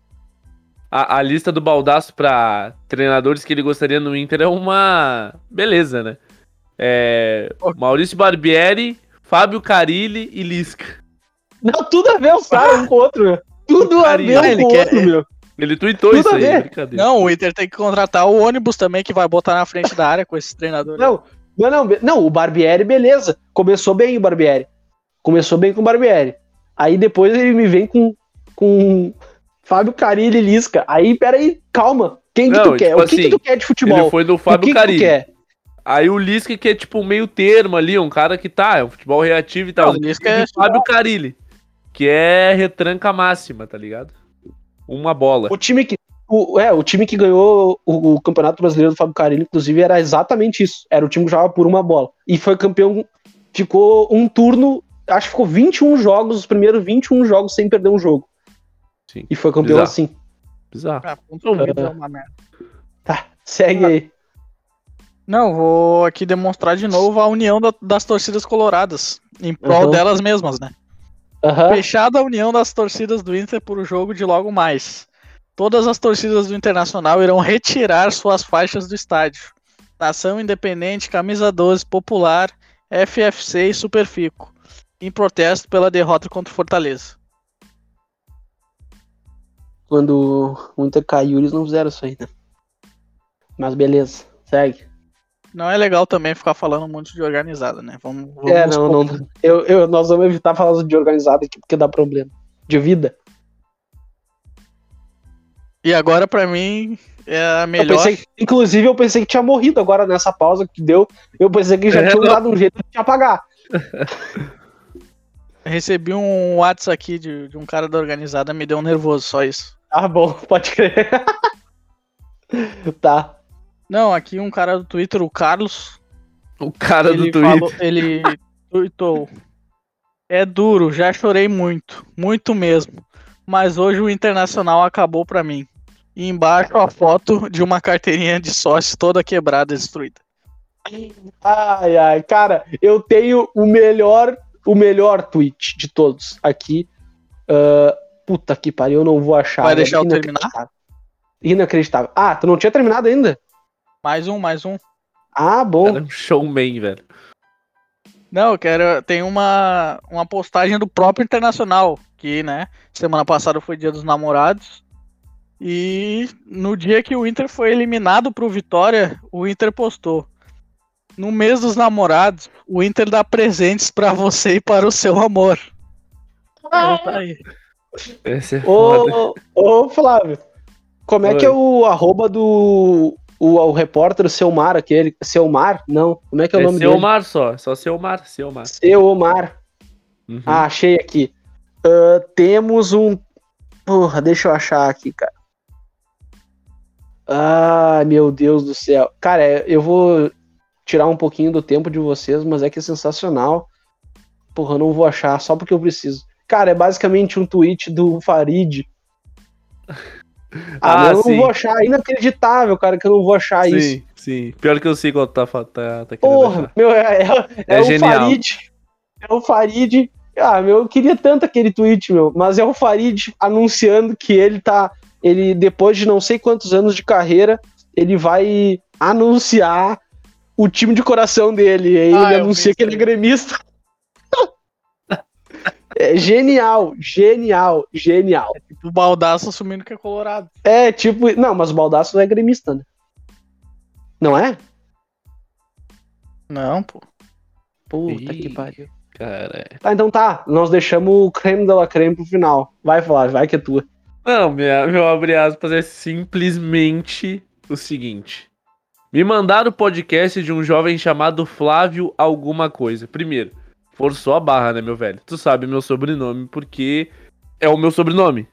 A lista do Baldasso pra treinadores que ele gostaria no Inter é uma... Beleza, né? Maurício Barbieri, Fábio Carilli e Lisca. Não, tudo a ver o cara um com o outro, meu. Tudo a ver um com o outro, meu. Ele tweetou tudo isso aí, brincadeira. Não, o Inter tem que contratar o ônibus também, que vai botar na frente da área com esses treinadores. Não, o Barbieri, beleza. Começou bem com o Barbieri. Aí depois ele me vem com Fábio Carilli e Lisca. Aí, peraí, calma. Quem que tu quer? Tipo que tu quer de futebol? Ele foi do Fábio Carilli. Aí o Lisca, que é tipo um meio termo ali, um cara que tá, é um futebol reativo e tal. O Lisca é Fábio Carilli, que é retranca máxima, tá ligado? Uma bola. O time que ganhou o Campeonato Brasileiro do Fábio Carilli, inclusive, era exatamente isso. Era o time que jogava por uma bola. E foi campeão, ficou um turno, acho que ficou 21 jogos, os primeiros 21 jogos sem perder um jogo. Sim. E foi campeão assim. Bizarro. É uma merda. Tá, segue aí. Não, vou aqui demonstrar de novo a união das torcidas coloradas, em prol delas mesmas, né? Fechada a união das torcidas do Inter por o jogo de logo mais. Todas as torcidas do Internacional irão retirar suas faixas do estádio. Nação Independente, Camisa 12, Popular, FFC e Superfico, em protesto pela derrota contra o Fortaleza. Quando o Inter caiu, eles não fizeram isso ainda. Mas beleza, segue. Não é legal também ficar falando um monte de organizada, né? Vamos não. Nós vamos evitar falar de organizada aqui, porque dá problema. De vida. E agora, pra mim, é a melhor... Eu pensei que tinha morrido agora nessa pausa que deu. Eu pensei que já tinha dado um jeito de apagar. Recebi um WhatsApp aqui de um cara da organizada, me deu um nervoso, só isso. Ah, bom, pode crer. Tá. Não, aqui um cara do Twitter, o Carlos. O cara do Twitter. Ele tweetou: "É duro, já chorei muito, muito mesmo. Mas hoje o Internacional acabou pra mim." E embaixo a foto de uma carteirinha de sócio toda quebrada, destruída. Ai, ai, cara, eu tenho o melhor tweet de todos aqui. Puta que pariu, eu não vou achar. Vai deixar eu terminar? Inacreditável. Ah, tu não tinha terminado ainda? Mais um. Ah, bom. Era um showman, velho. Não, eu quero... Tem uma postagem do próprio Internacional, que, né, semana passada foi Dia dos Namorados, e no dia que o Inter foi eliminado pro Vitória, o Inter postou: no mês dos namorados, o Inter dá presentes pra você e para o seu amor. Ah, tá aí. Esse é foda. Ô, Flávio, como é que é o arroba do... O repórter, o Selmar, aquele... Selmar? Não. Como é que é o nome dele? Selmar só. Só Selmar. Selmar. Uhum. Ah, achei aqui. Temos um... Porra, deixa eu achar aqui, cara. Ah, meu Deus do céu. Cara, eu vou tirar um pouquinho do tempo de vocês, mas é que é sensacional. Porra, eu não vou achar, só porque eu preciso. Cara, é basicamente um tweet do Farid. Eu não vou achar, inacreditável, cara, que eu não vou achar isso. Sim. Pior que eu sei qual tá porra, meu, é o Farid. É o Farid. Ah, meu, eu queria tanto aquele tweet, meu, mas é o Farid anunciando que ele tá... Ele, depois de não sei quantos anos de carreira, ele vai anunciar o time de coração dele. E ele anuncia que ele é gremista. É genial. É tipo o Baldasso assumindo que é colorado. É, tipo... Não, mas o Baldasso não é gremista, né? Não é? Não, pô. Puta que pariu. Caralho. Tá, então tá. Nós deixamos o creme de la creme pro final. Vai, Flávio, vai que é tua. Não, meu abre aspas é simplesmente o seguinte. Me mandaram o podcast de um jovem chamado Flávio alguma coisa. Primeiro, forçou a barra, né, meu velho? Tu sabe meu sobrenome porque é o meu sobrenome.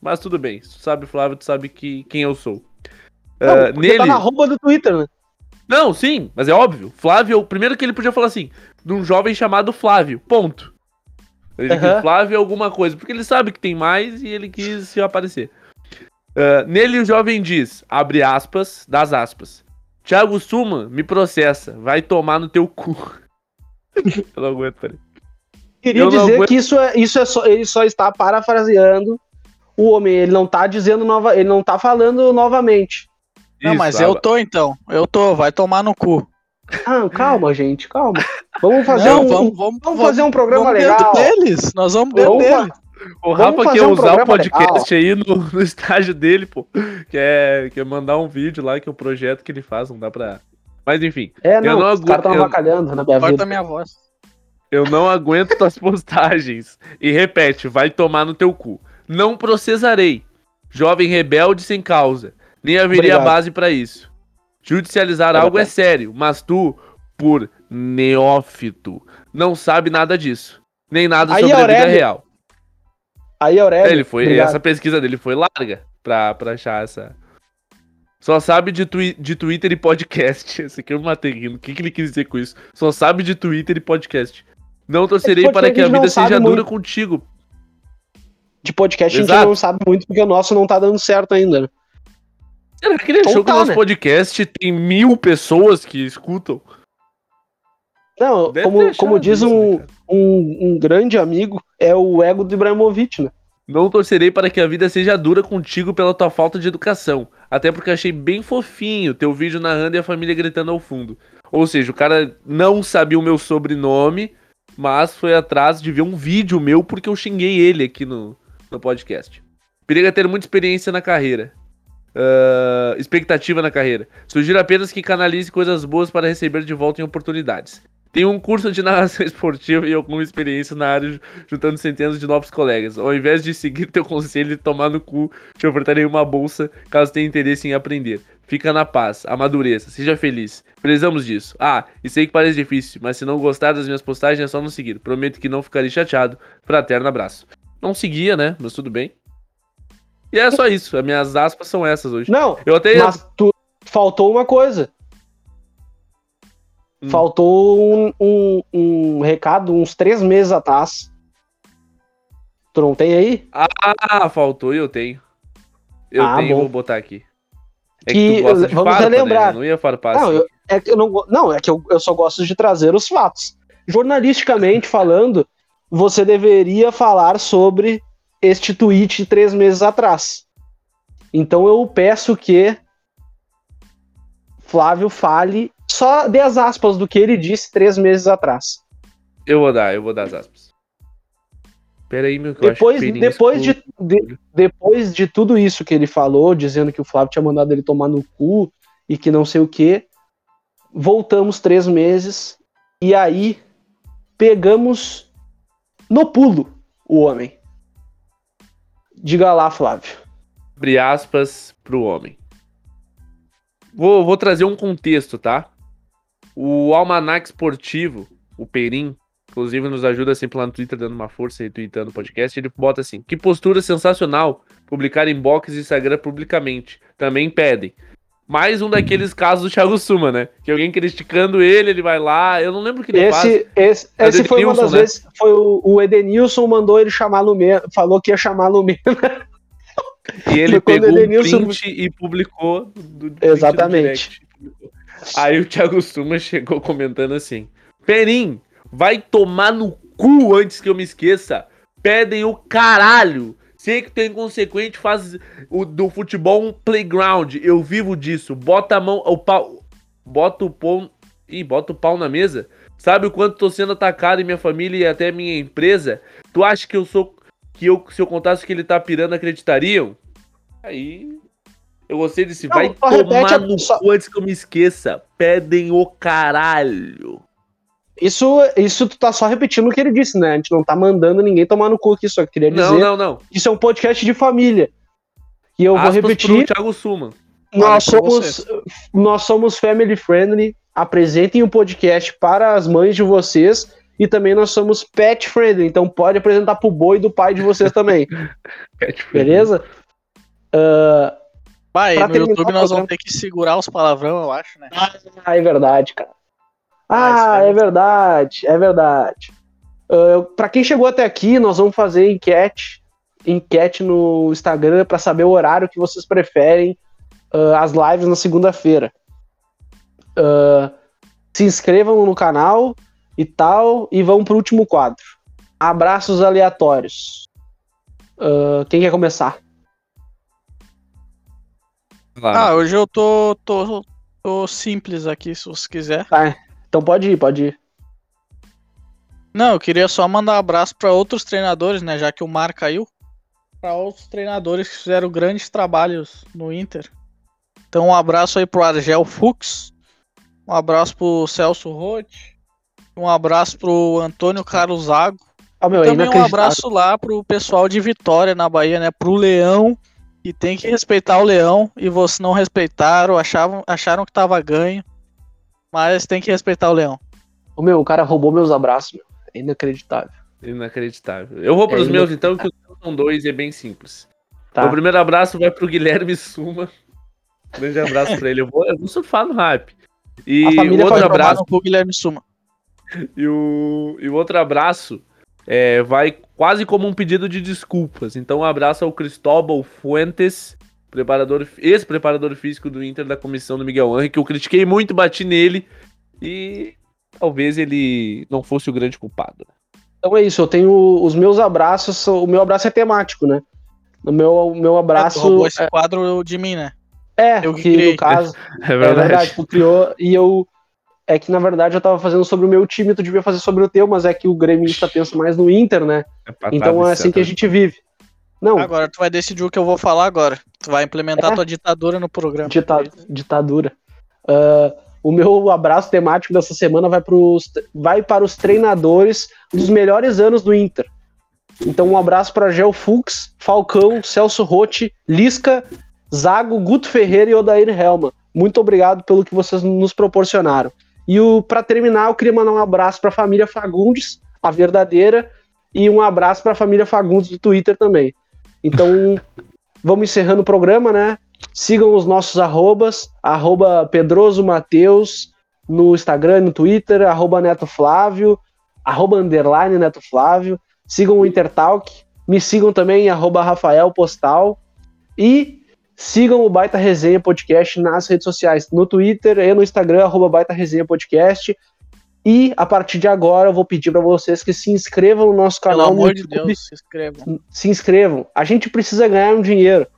Mas tudo bem. Tu sabe, Flávio, tu sabe quem eu sou. Não, tá na roupa do Twitter, né? Não, sim, mas é óbvio. Flávio, primeiro que ele podia falar assim, de um jovem chamado Flávio, ponto. Ele quis Flávio alguma coisa, porque ele sabe que tem mais e ele quis se aparecer. Nele o jovem diz, abre aspas, das aspas, Thiago Suma, me processa, vai tomar no teu cu. Eu não aguento, peraí. Queria dizer que isso é só, ele só está parafraseando o homem, ele não tá dizendo ele não tá falando novamente. Não, isso, mas eu tô então, vai tomar no cu. Ah, calma, gente, calma. Vamos fazer vamos fazer um programa legal. Deles. Nós vamos dentro deles. O Rafa quer usar o podcast legal. Aí no estágio dele, pô. Quer mandar um vídeo lá, que é o projeto que ele faz, não dá pra... Mas enfim. É, não, os caras estão avacalhando na minha vida. Corta minha voz. Eu não aguento tuas postagens. E repete, vai tomar no teu cu. Não processarei. Jovem rebelde sem causa. Nem haveria base pra isso. Judicializar algo é sério, mas tu, por neófito, não sabe nada disso. Nem nada sobre a vida real. Aí, Aurélio. Essa pesquisa dele foi larga pra achar essa. Só sabe de Twitter e podcast. Esse aqui eu matei rindo. O que ele quis dizer com isso? Só sabe de Twitter e podcast. Não torcerei para que a vida seja dura contigo. De podcast a gente não sabe muito, porque o nosso não tá dando certo ainda, né? Será que ele achou que o nosso podcast tem 1000 pessoas que escutam? Não, como diz um grande amigo, é o ego do Ibrahimovic, né? Não torcerei para que a vida seja dura contigo pela tua falta de educação. Até porque achei bem fofinho teu vídeo narrando e a família gritando ao fundo. Ou seja, o cara não sabia o meu sobrenome, mas foi atrás de ver um vídeo meu porque eu xinguei ele aqui no podcast. Periga ter muita experiência na carreira. Expectativa na carreira. Sugiro apenas que canalize coisas boas para receber de volta em oportunidades. Tenho um curso de narração esportiva e alguma experiência na área, juntando centenas de novos colegas. Ao invés de seguir teu conselho e tomar no cu, te ofertarei uma bolsa caso tenha interesse em aprender. Fica na paz, amadureça, seja feliz. Precisamos disso. Ah, e sei que parece difícil, mas se não gostar das minhas postagens é só não seguir. Prometo que não ficarei chateado. Fraterno abraço. Não seguia, né? Mas tudo bem. E é só isso, as minhas aspas são essas hoje. Não, eu até... mas tu faltou uma coisa. Faltou um recado uns 3 meses atrás. Tu não tem aí? Ah, faltou e eu tenho. Eu tenho, bom. Vou botar aqui. É que vamos relembrar. Né? Não ia farpar assim. Eu só gosto de trazer os fatos. Jornalisticamente falando, você deveria falar sobre este tweet 3 meses atrás. Então eu peço que Flávio fale só 10 aspas do que ele disse 3 meses atrás. Eu vou dar as aspas. Peraí, meu, que depois de tudo isso que ele falou, dizendo que o Flávio tinha mandado ele tomar no cu e que não sei o quê, voltamos 3 meses e aí pegamos no pulo o homem. Diga lá, Flávio. Abre aspas pro homem. Vou trazer um contexto, tá? O Almanac Esportivo, o Perim, inclusive nos ajuda sempre lá no Twitter, dando uma força, retweetando o podcast, ele bota assim: que postura sensacional publicar inbox e Instagram publicamente, também pedem. Mais um daqueles casos do Thiago Suma, né? Que alguém criticando ele, ele vai lá, eu não lembro o que ele faz. Esse foi uma das vezes, foi o Edenílson mandou ele chamar Lumena, falou que ia chamar Lumena. E ele pegou Edenílson... um print e publicou. Exatamente. Publicou. Aí o Thiago Suma chegou comentando assim: Perim, vai tomar no cu antes que eu me esqueça. Pedem o caralho. Sei que tu é inconsequente, faz do futebol um playground. Eu vivo disso. Bota a mão, o pau. Bota o pau na mesa. Sabe o quanto tô sendo atacado em minha família e até minha empresa? Tu acha que eu sou. Se eu contasse que ele tá pirando, acreditariam? Aí. Eu gostei desse. Não, vai tomar no cu antes que eu me esqueça. Pedem o caralho. Isso tu tá só repetindo o que ele disse, né? A gente não tá mandando ninguém tomar no cu aqui, só que queria dizer... Não. Isso é um podcast de família. E eu vou repetir... Thiago Suma. Nós somos family friendly, apresentem o podcast para as mães de vocês e também nós somos pet friendly, então pode apresentar pro boi do pai de vocês também. Pet friendly. Beleza? No YouTube nós vamos ter que segurar os palavrão, eu acho, né? Ah, é verdade, cara. Ah, é verdade. Pra quem chegou até aqui, nós vamos fazer enquete no Instagram pra saber o horário que vocês preferem as lives na segunda-feira. Se inscrevam no canal e tal, e vão pro último quadro. Abraços aleatórios. Quem quer começar? Hoje eu tô simples aqui, se você quiser. Tá. Então pode ir. Não, eu queria só mandar um abraço para outros treinadores, né? Já que o Mar caiu. Para outros treinadores que fizeram grandes trabalhos no Inter. Então um abraço aí pro Argel Fuchs. Um abraço pro Celso Roth. Um abraço pro Antônio Carlos Zago. Também um abraço lá pro pessoal de Vitória na Bahia, né? Pro Leão. E tem que respeitar o Leão. E vocês não respeitaram, acharam que tava ganho. Mas tem que respeitar o Leão. O cara roubou meus abraços, meu. É inacreditável. Eu vou pros meus então, que os meus são 2 e é bem simples. Tá. O primeiro abraço vai pro Guilherme Suma. Um grande abraço pra ele. Eu vou surfar no hype. E a família outro abraço pro Guilherme Suma. E o outro abraço vai quase como um pedido de desculpas. Então um abraço ao Cristóbal Fuentes, ex-preparador físico do Inter da comissão do Miguel Ángel, que eu critiquei muito, bati nele e talvez ele não fosse o grande culpado. Então é isso, eu tenho os meus abraços, o meu abraço é temático, né? O meu abraço... Tu roubou esse quadro de mim, né? Eu que criei. No caso... É verdade, tu criou e eu... É que na verdade eu tava fazendo sobre o meu time, tu devia fazer sobre o teu, mas é que o gremista pensa mais no Inter, né? Então é assim que a gente vive. Não. Agora tu vai decidir o que eu vou falar agora. Tu vai implementar tua ditadura no programa. Ditadura. O meu abraço temático dessa semana vai para os treinadores dos melhores anos do Inter. Então um abraço para Gel Fuchs, Falcão, Celso Roth, Lisca, Zago, Guto Ferreira e Odair Helman. Muito obrigado pelo que vocês nos proporcionaram. E para terminar, eu queria mandar um abraço para a família Fagundes, a verdadeira, e um abraço para a família Fagundes do Twitter também. Então, vamos encerrando o programa, né? Sigam os nossos arrobas, @PedrosoMatheus, no Instagram, no Twitter, @NetoFlávio, @_NetoFlávio. Sigam o Intertalk, me sigam também, @Rafael Postal. E Sigam o Baita Resenha Podcast nas redes sociais, no Twitter e no Instagram, @Baita Resenha Podcast. E a partir de agora eu vou pedir para vocês que se inscrevam no nosso canal. Pelo amor de Deus, se inscrevam. Se inscrevam. A gente precisa ganhar um dinheiro.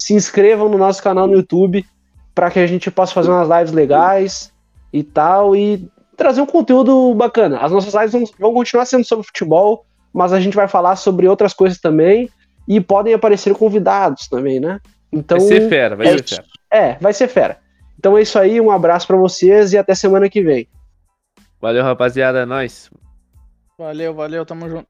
Se inscrevam no nosso canal no YouTube para que a gente possa fazer umas lives legais e tal, e trazer um conteúdo bacana. As nossas lives vão continuar sendo sobre futebol, mas a gente vai falar sobre outras coisas também e podem aparecer convidados também, né? Então, vai ser fera. É, vai ser fera. Então é isso aí, um abraço pra vocês e até semana que vem. Valeu, rapaziada, é nóis. Valeu, tamo junto.